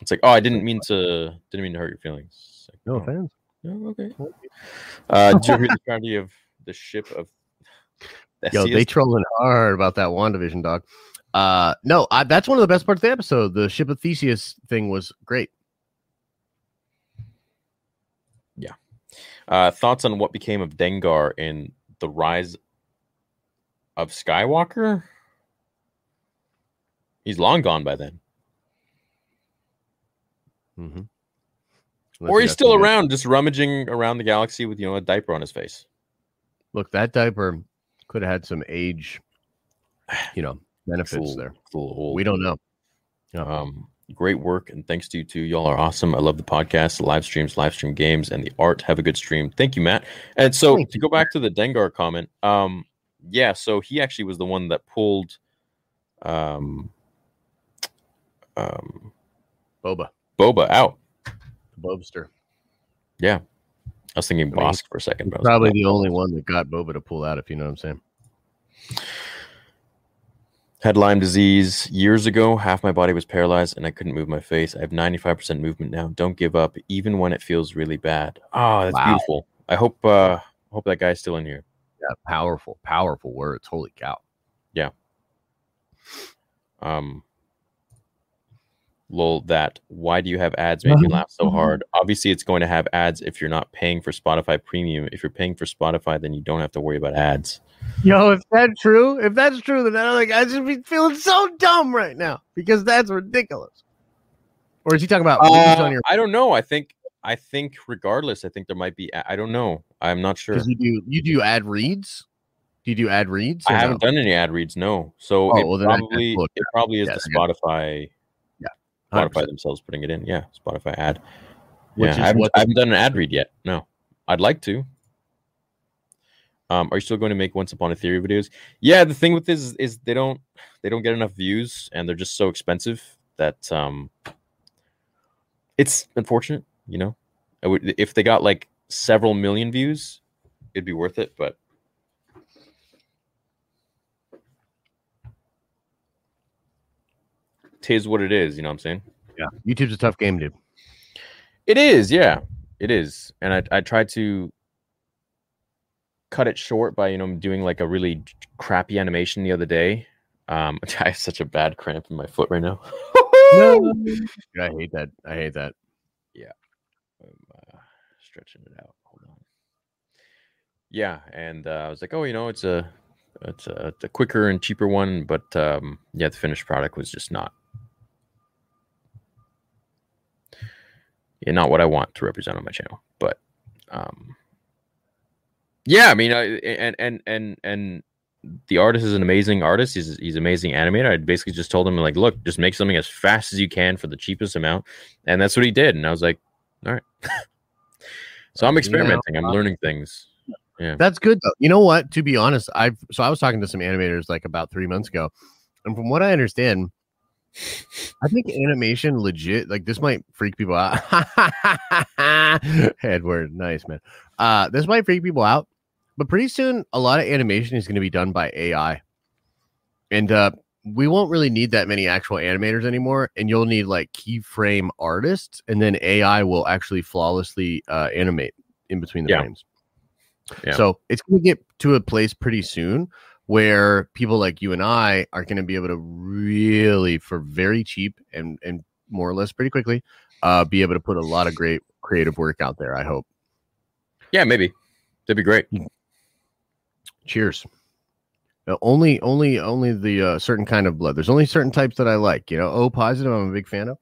It's like, "Oh, I didn't mean to hurt your feelings." Like, no offense. Oh, okay. Do you hear the tragedy of the ship of... Yo, they trolling hard about that WandaVision, dog. No, that's one of the best parts of the episode. The ship of Theseus thing was great. Yeah. Thoughts on what became of Dengar in The Rise of Skywalker? He's long gone by then. Mm-hmm. Or he's still around, just rummaging around the galaxy with, you know, a diaper on his face. Look, that diaper could have had some age, you know, benefits there. Cool. We don't know. Great work, and thanks to you too. Y'all are awesome. I love the podcast, the live streams, live stream games, and the art. Have a good stream. Thank you, Matt. And so to go back to the Dengar comment, yeah, so he actually was the one that pulled, Boba out. Bobster. Yeah. I was thinking Bosk for a second. But probably the only one that got Boba to pull out, if you know what I'm saying. Had Lyme disease years ago. Half my body was paralyzed and I couldn't move my face. I have 95% movement now. Don't give up, even when it feels really bad. Oh, that's beautiful. I hope that guy's still in here. Yeah, powerful, powerful words. Holy cow. Yeah. Lol, that why do you have ads made me laugh so hard? Obviously it's going to have ads if you're not paying for Spotify Premium. If you're paying for Spotify, then you don't have to worry about ads. Yo, if that's true, then I like I just be feeling so dumb right now because that's ridiculous. Or is he talking about on your... I don't know. I think regardless, I think there might be I don't know. I'm not sure. You do ad reads? Do you do ad reads? I haven't done any ad reads, no. So it probably is the Spotify. Spotify themselves putting it in. Yeah, Spotify ad. Yeah, I haven't done an ad read yet. No, I'd like to. Are you still going to make Once Upon a Theory videos? Yeah, the thing with this is they don't get enough views, and they're just so expensive that it's unfortunate. You know, if they got like several million views, it'd be worth it, but. Is what it is, you know what I'm saying? Yeah, YouTube's a tough game, dude. It is, yeah, it is. And I tried to cut it short by, you know, doing like a really crappy animation the other day. I have such a bad cramp in my foot right now. No. Dude, I hate that. Yeah, I'm stretching it out. Hold on. Yeah, and I was like, oh, you know, it's a quicker and cheaper one, but yeah, the finished product was just not. Yeah, not what I want to represent on my channel, but yeah, I mean, and the artist is an amazing artist. He's an amazing animator. I basically just told him like, look, just make something as fast as you can for the cheapest amount, and that's what he did. And I was like, all right. So I'm experimenting. I'm learning things. Yeah, that's good though. You know what? To be honest, I was talking to some animators like about 3 months ago, and from what I understand. I think animation legit, like this might freak people out. Edward, nice man. This might freak people out, but pretty soon a lot of animation is going to be done by AI. And we won't really need that many actual animators anymore, and you'll need like keyframe artists, and then AI will actually flawlessly animate in between the frames. Yeah. So it's going to get to a place pretty soon where people like you and I are going to be able to really, for very cheap and more or less pretty quickly, be able to put a lot of great creative work out there, I hope. Yeah, maybe. That'd be great. Cheers. No, only the certain kind of blood. There's only certain types that I like. You know, O positive, I'm a big fan of.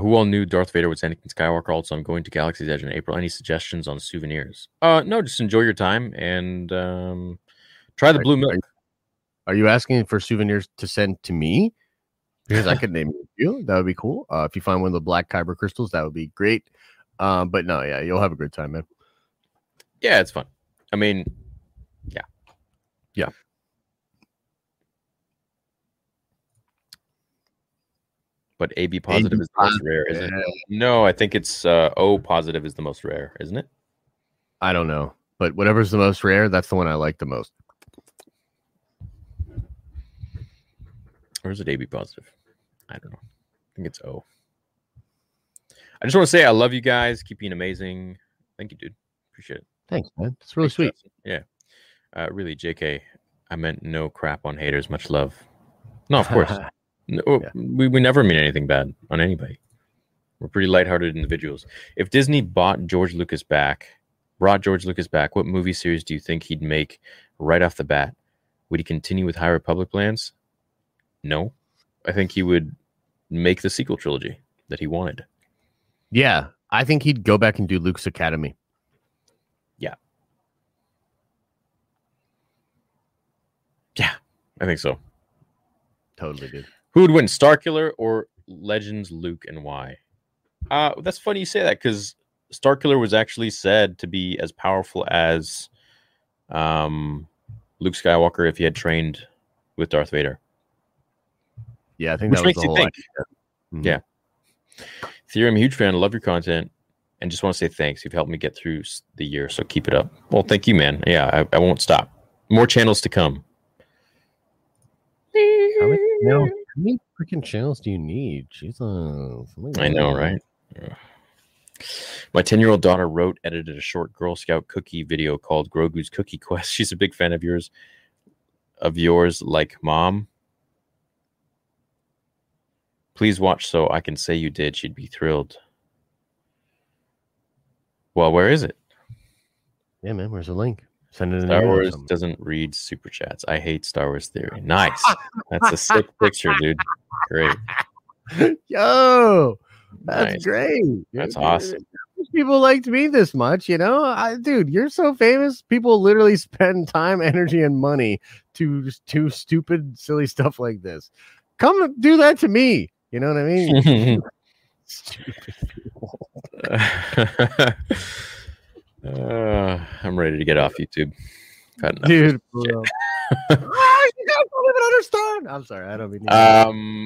Who all knew Darth Vader was Anakin Skywalker? Also, I'm going to Galaxy's Edge in April. Any suggestions on souvenirs? No, just enjoy your time and try the blue milk. Are you asking for souvenirs to send to me? Because I could name you. That would be cool. If you find one of the black kyber crystals, that would be great. But no, yeah, you'll have a good time, man. Yeah, it's fun. I mean, yeah. But AB positive is the most rare, isn't it? No, I think it's O positive is the most rare, isn't it? I don't know. But whatever's the most rare, that's the one I like the most. Or is it AB positive? I don't know. I think it's O. I just want to say I love you guys. Keep being amazing. Thank you, dude. Appreciate it. Thanks, man. It's really sweet. Yeah. Really, JK, I meant no crap on haters. Much love. No, of course. No, yeah. we never mean anything bad on anybody. We're pretty lighthearted individuals. If Disney brought George Lucas back, what movie series do you think he'd make right off the bat? Would he continue with High Republic plans? No. I think he would make the sequel trilogy that he wanted. Yeah. I think he'd go back and do Luke's Academy. Yeah. Yeah. I think so. Totally, dude. Who would win, Starkiller or Legends Luke, and why? That's funny you say that, because Starkiller was actually said to be as powerful as Luke Skywalker if he had trained with Darth Vader. Yeah, I think that was the whole idea. Mm-hmm. Yeah. Theory, I'm a huge fan. I love your content. And just want to say thanks. You've helped me get through the year, so keep it up. Well, thank you, man. Yeah, I won't stop. More channels to come. How many freaking channels do you need? Jesus. I know, right? Yeah. My 10-yeedidaughter wrote, edited a short Girl Scout cookie video called Grogu's Cookie Quest. She's a big fan of yours. Like mom. Please watch so I can say you did. She'd be thrilled. Well, where is it? Yeah, man, where's the link? Send it in. Star Wars doesn't read super chats. I hate Star Wars theory. Nice. That's a sick picture, dude. Great. Yo, that's nice. Great. Dude. That's awesome. People liked me this much, you know? Dude, you're so famous. People literally spend time, energy, and money to stupid, silly stuff like this. Come do that to me. You know what I mean? Stupid people. I'm ready to get off YouTube. Dude, bro. Ah, you guys don't even understand. I'm sorry, I don't mean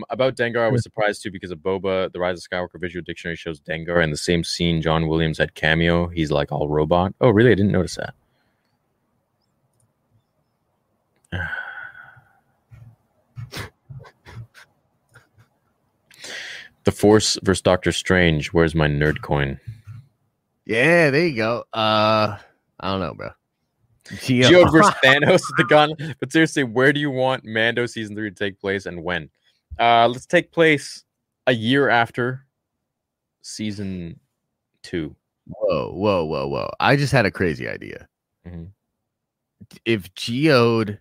about Dengar. I was surprised too because of Boba. The Rise of Skywalker visual dictionary shows Dengar in the same scene John Williams had cameo. He's like all robot. Oh, really? I didn't notice that. The Force versus Doctor Strange. Where's my nerd coin? Yeah, there you go. I don't know, bro. Geode versus Thanos. The gun. But seriously, where do you want Mando season 3 to take place and when? Let's take place a year after season 2. Whoa. I just had a crazy idea. Mm-hmm. If Geode...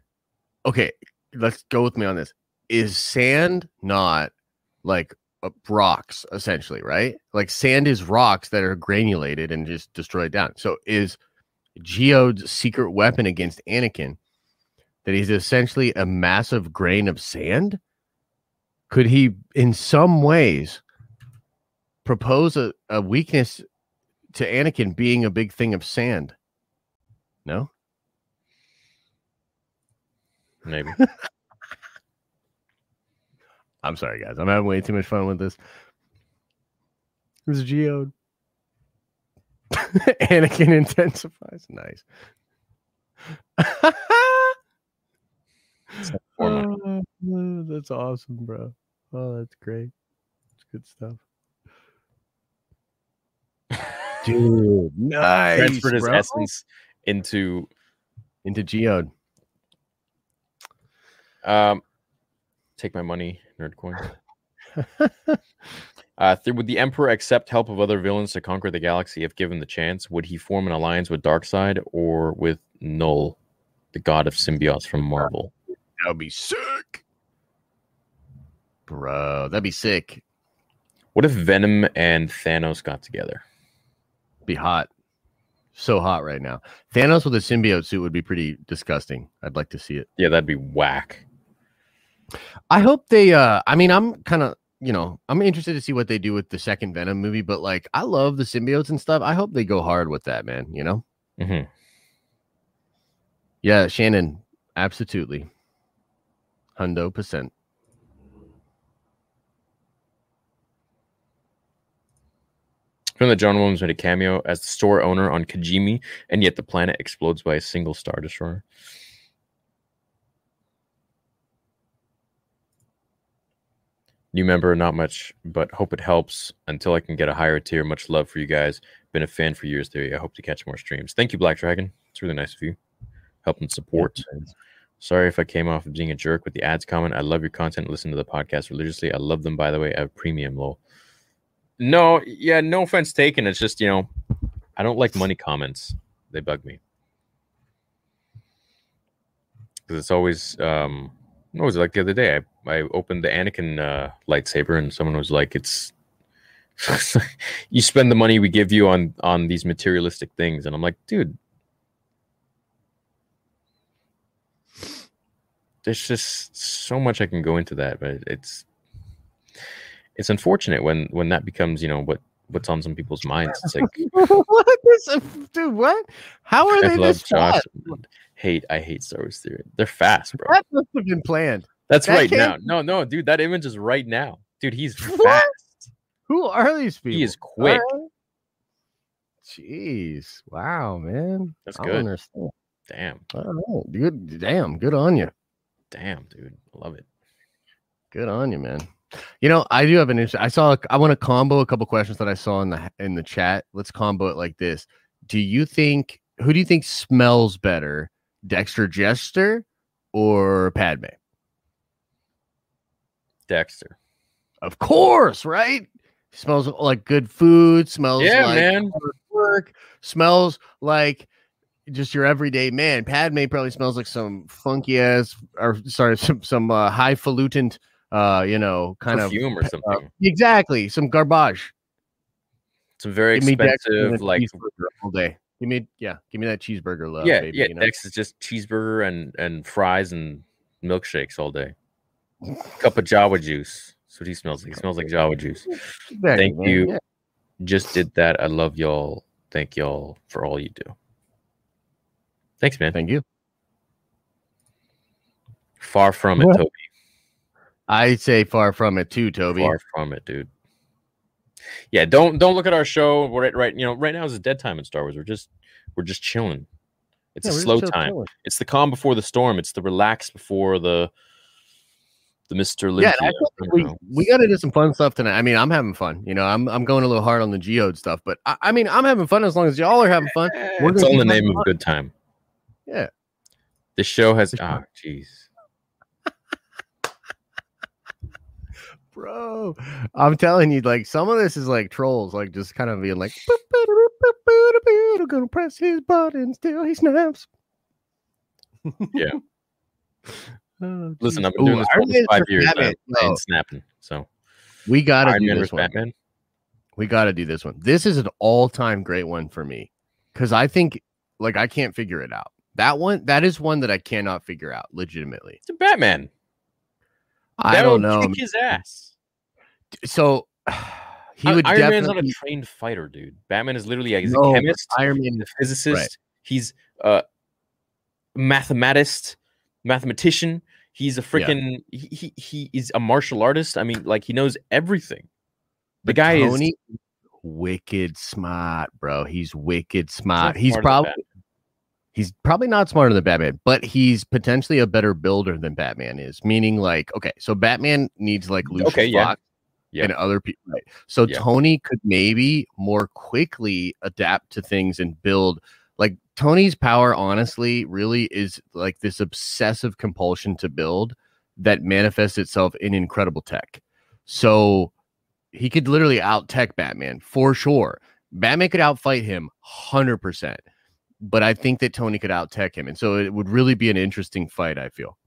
Okay, let's go with me on this. Is sand not like... rocks essentially, right? Like sand is rocks that are granulated and just destroyed down. So is Geode's secret weapon against Anakin that he's essentially a massive grain of sand? Could he in some ways propose a weakness to Anakin being a big thing of sand? No? Maybe. I'm sorry, guys. I'm having way too much fun with this. There's a Geode. Anakin intensifies. Nice. Oh, that's awesome, bro. Oh, that's great. It's good stuff. Dude, nice. Transferred his essence into Geode. Take my money, nerd coin. Would the Emperor accept help of other villains to conquer the galaxy if given the chance? Would he form an alliance with Darkseid or with Null, the god of symbiotes from Marvel? That would be sick. Bro, that'd be sick. What if Venom and Thanos got together? Be hot. So hot right now. Thanos with a symbiote suit would be pretty disgusting. I'd like to see it. Yeah, that'd be whack. I hope they I'm kind of, I'm interested to see what they do with the second Venom movie, but like I love the symbiotes and stuff. I hope they go hard with that, man, Mm-hmm. Yeah, Shannon, absolutely. 100%. From the John Williams made a cameo as the store owner on Kijimi, and yet the planet explodes by a single Star Destroyer. New member, not much, but hope it helps until I can get a higher tier. Much love for you guys. Been a fan for years, Theory. I hope to catch more streams. Thank you, Black Dragon. It's really nice of you. Help and support. Yeah. Sorry if I came off of being a jerk with the ads comment. I love your content. Listen to the podcast religiously. I love them, by the way. I have premium, lol. No, yeah, no offense taken. It's just, I don't like money comments. They bug me. Because it's always, it was like the other day. I opened the Anakin lightsaber and someone was like, it's, you spend the money we give you on these materialistic things. And I'm like, dude, there's just so much I can go into that, but it's unfortunate when that becomes, what's on some people's minds. It's like, what is dude? What? How are they this fast? I hate Star Wars Theory. They're fast, bro. That must have been planned. That's right now. No, dude, that image is right now, dude. He's fast. Who are these people? He is quick. Right. Jeez, wow, man. That's good. Understand. Damn. All right, dude. Damn. Good on you. Damn, dude. Love it. Good on you, man. I do have an issue. I want to combo a couple questions that I saw in the chat. Let's combo it like this. Who do you think smells better, Dexter Jester or Padme? Dexter, of course, right? Smells like good food. Smells like hard work. Smells like just your everyday man. Padme probably smells like some funky ass, or sorry, some highfalutin. Kind perfume of perfume or something. Exactly, some garbage. Some very expensive, all day. Give me that cheeseburger love. Yeah, baby, yeah. Dex is just cheeseburger and fries and milkshakes all day. Cup of Jawa juice. That's what he smells like. He smells like Jawa juice. Exactly, thank you. Yeah. Just did that. I love y'all. Thank y'all for all you do. Thanks, man. Thank you. Far from it, Toby. I say far from it too, Toby. Far from it, dude. Yeah, don't look at our show. We're right now is a dead time in Star Wars. We're just chilling. It's a slow time. Chilling. It's the calm before the storm. It's the relax before the Mr. Olympia. Yeah, we got to do some fun stuff tonight. I mean, I'm having fun. I'm going a little hard on the Geode stuff, but I mean, I'm having fun as long as y'all are having fun. It's all in the name of good time. Yeah. The show has jeez. Bro, I'm telling you, like some of this is like trolls, like just kind of being like, I'm gonna press his button till he snaps. Yeah. Listen, I've been doing this for 5 years. I ain't snapping. So we gotta do this one. Batman. We gotta do this one. This is an all-time great one for me because I think I can't figure it out. That is one that I cannot figure out legitimately. It's a Batman. I don't know. Kick his ass. So he would. Iron Man's not a trained fighter, dude. Batman is literally a chemist, Iron Man, a physicist. Right. He's a mathematician. He's a freaking. Yeah. He is a martial artist. I mean, he knows everything. The guy is wicked smart, bro. He's wicked smart. He's probably. He's probably not smarter than Batman, but he's potentially a better builder than Batman is. Meaning, like, okay, so Batman needs like Lucius Fox and other people, right? So Tony could maybe more quickly adapt to things and build. Like, Tony's power, honestly, really is like this obsessive compulsion to build that manifests itself in incredible tech. So he could literally out tech Batman for sure. Batman could outfight him 100%, but I think that Tony could out tech him, and so it would really be an interesting fight, I feel.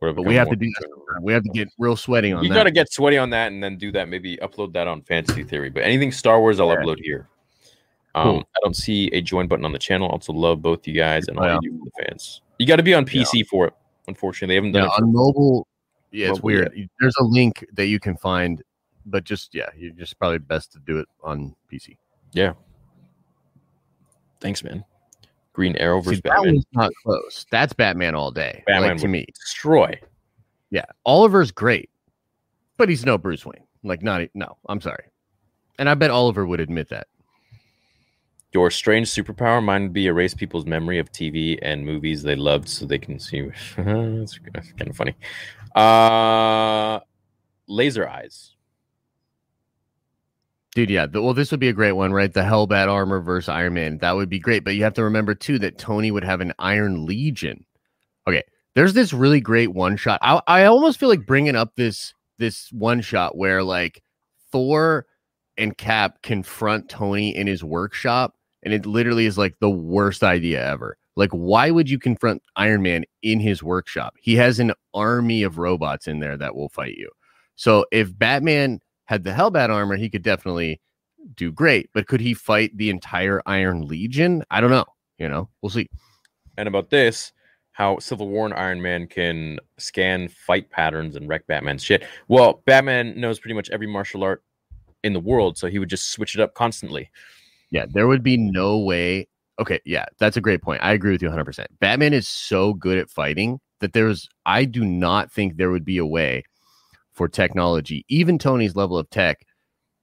But we have to do that. We have to get real sweaty on that. You got to get sweaty on that, and then do that. Maybe upload that on Fantasy Theory. But anything Star Wars, I'll upload here. Cool. I don't see a join button on the channel. Also, love both you guys and all you fans. You got to be on PC for it. Unfortunately, they haven't done it on mobile. Yeah, it's weird. Yet. There's a link that you can find, but just you're just probably best to do it on PC. Yeah. Thanks, man. Green Arrow versus Batman. That one's not close. That's Batman all day. Batman, like, to me, destroy. Yeah, Oliver's great, but he's no Bruce Wayne. Like, I'm sorry, and I bet Oliver would admit that. Your strange superpower, mine would be erase people's memory of TV and movies they loved so they can see. That's kind of funny. Laser eyes. Dude, yeah. Well, this would be a great one, right? The Hellbat armor versus Iron Man. That would be great. But you have to remember, too, that Tony would have an Iron Legion. Okay. There's this really great one-shot. I almost feel like bringing up this one-shot where, like, Thor and Cap confront Tony in his workshop, and it literally is, like, the worst idea ever. Like, why would you confront Iron Man in his workshop? He has an army of robots in there that will fight you. So if Batman had the Hellbat armor, he could definitely do great, but could he fight the entire Iron Legion? I don't know. You know, we'll see. And about this, how Civil War and Iron Man can scan fight patterns and wreck Batman's shit. Well, Batman knows pretty much every martial art in the world, so he would just switch it up constantly. Yeah, there would be no way. Okay, yeah, that's a great point. I agree with you 100%. Batman is so good at fighting that I do not think there would be a way for technology, even Tony's level of tech,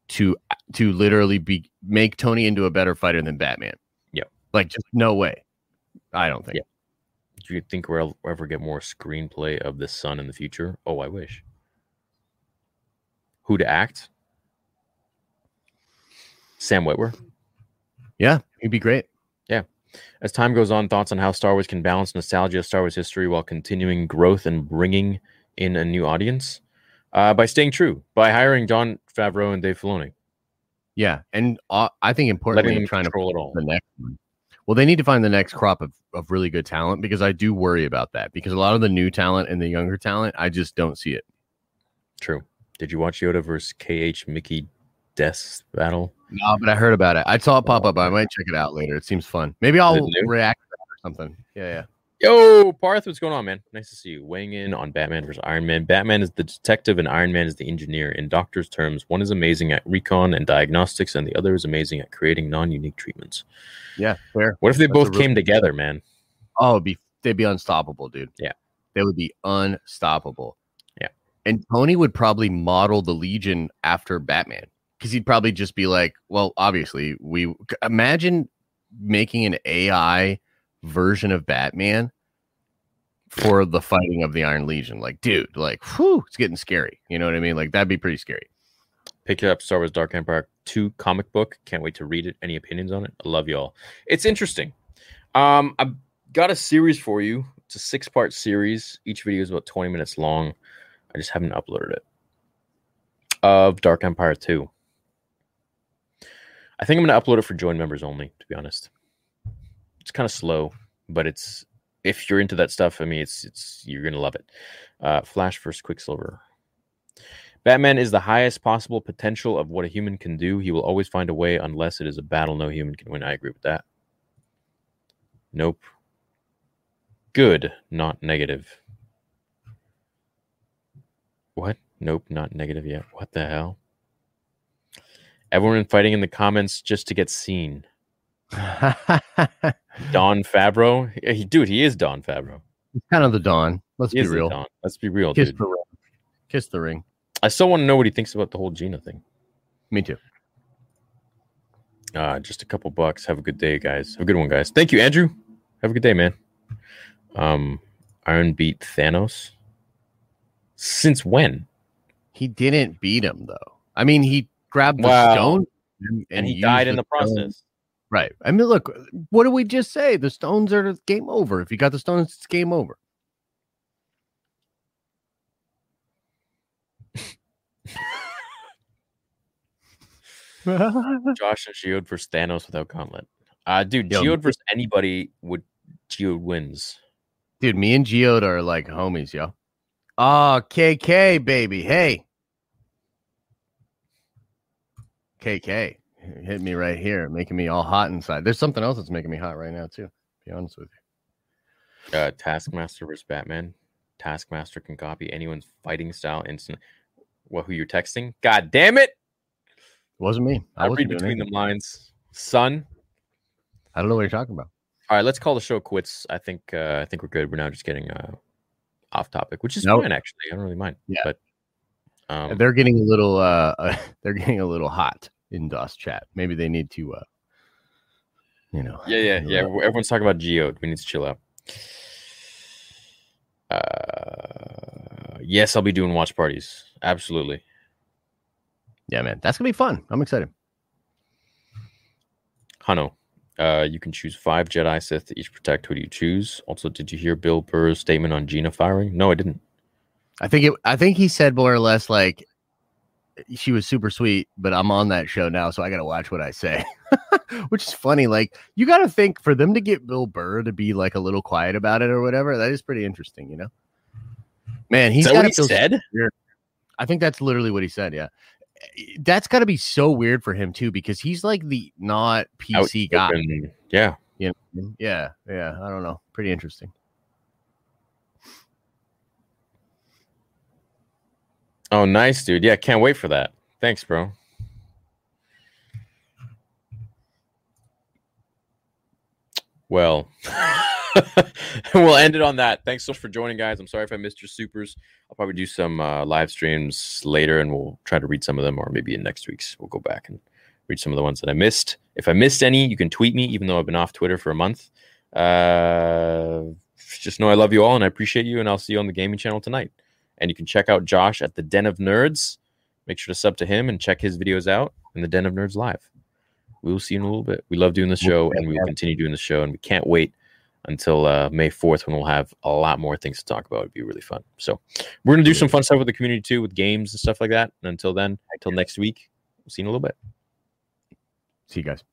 to literally make Tony into a better fighter than Batman. Yeah, like, just no way. I don't think. Yeah. Do you think we'll ever get more screenplay of the Sun in the future? Oh, I wish. Who to act? Sam Witwer. Yeah, he'd be great. Yeah. As time goes on, thoughts on how Star Wars can balance nostalgia of Star Wars history while continuing growth and bringing in a new audience. By staying true, by hiring John Favreau and Dave Filoni. Yeah, and I think importantly, trying to control it all. The next one. Well, they need to find the next crop of really good talent, because I do worry about that, because a lot of the new talent and the younger talent, I just don't see it. True. Did you watch Yoda versus KH Mickey Death's battle? No, but I heard about it. I saw it pop up. I might check it out later. It seems fun. Maybe I'll react to that or something. Yeah. Yo, Parth, what's going on, man? Nice to see you. Weighing in on Batman versus Iron Man. Batman is the detective and Iron Man is the engineer. In doctor's terms, one is amazing at recon and diagnostics, and the other is amazing at creating non-unique treatments. Yeah, fair. What if they both came together, man? Oh, they'd be unstoppable, dude. Yeah. They would be unstoppable. Yeah. And Tony would probably model the Legion after Batman, because he'd probably just be like, well, obviously, we imagine making an AI version of Batman for the fighting of the Iron Legion. Like, dude, like, whew, it's getting scary. You know what I mean? Like, that'd be pretty scary. Pick it up, Star Wars Dark Empire 2 comic book. Can't wait to read it. Any opinions on it? I love y'all. It's interesting. I've got a series for you. It's a 6-part series. Each video is about 20 minutes long. I just haven't uploaded it. Of Dark Empire 2. I think I'm going to upload it for join members only, to be honest. It's kind of slow, but it's, if you're into that stuff, I mean, it's you're gonna love it. Flash versus Quicksilver. Batman is the highest possible potential of what a human can do. He will always find a way, unless it is a battle no human can win. I agree with that. Nope. Good, not negative. What? Nope, not negative yet. What the hell? Everyone fighting in the comments just to get seen. Don Favreau, dude, he is Don Favreau. He's kind of the Don. Let's be real. Let's be real. Kiss the ring. Kiss the ring. I still want to know what he thinks about the whole Gina thing. Me too. Just a couple bucks. Have a good day, guys. Have a good one, guys. Thank you, Andrew. Have a good day, man. Iron beat Thanos. Since when? He didn't beat him, though. I mean, he grabbed the stone and he died in the process. Right. I mean, look, what do we just say? The stones are game over. If you got the stones, it's game over. Josh and Geode versus Thanos without gauntlet. Dude, Geode versus anybody would Geode wins. Dude, me and Geode are like homies, yo. Oh, KK, baby. Hey. KK. Hit me right here, making me all hot inside. There's something else that's making me hot right now, too. To be honest with you. Taskmaster versus Batman. Taskmaster can copy anyone's fighting style instantly. What, who you're texting? God damn it. It wasn't me. I read between the lines, son. I don't know what you're talking about. All right, let's call the show quits. I think we're good. We're now just getting off topic, which is fine, actually. I don't really mind. Yeah, but they're getting a little hot in DOS chat. Maybe they need to, you know. Yeah. Everyone's talking about Geode. We need to chill out. Yes, I'll be doing watch parties. Absolutely. Yeah, man, that's gonna be fun. I'm excited. Hano, you can choose 5 Jedi Sith to each protect. Who do you choose? Also, did you hear Bill Burr's statement on Gina firing? No, I didn't. I think he said more or less like she was super sweet, but I'm on that show now, so I gotta watch what I say. Which is funny. Like, you gotta think for them to get Bill Burr to be like a little quiet about it or whatever. That is pretty interesting, you know. Man, he's got what he said. Weird. I think that's literally what he said. Yeah. That's got to be so weird for him too, because he's like the not PC guy. Yeah. You know? Yeah. I don't know. Pretty interesting. Oh, nice, dude. Yeah, can't wait for that. Thanks, bro. Well, we'll end it on that. Thanks so much for joining, guys. I'm sorry if I missed your supers. I'll probably do some live streams later, and we'll try to read some of them, or maybe in next week's we'll go back and read some of the ones that I missed. If I missed any, you can tweet me, even though I've been off Twitter for a month. Just know I love you all, and I appreciate you, and I'll see you on the gaming channel tonight. And you can check out Josh at the Den of Nerds. Make sure to sub to him and check his videos out in the Den of Nerds Live. We will see you in a little bit. We love doing this show, and we will continue doing the show, and we can't wait until May 4th, when we'll have a lot more things to talk about. It'd be really fun. So we're going to do some fun stuff with the community too, with games and stuff like that. And until then, until next week, we'll see you in a little bit. See you guys.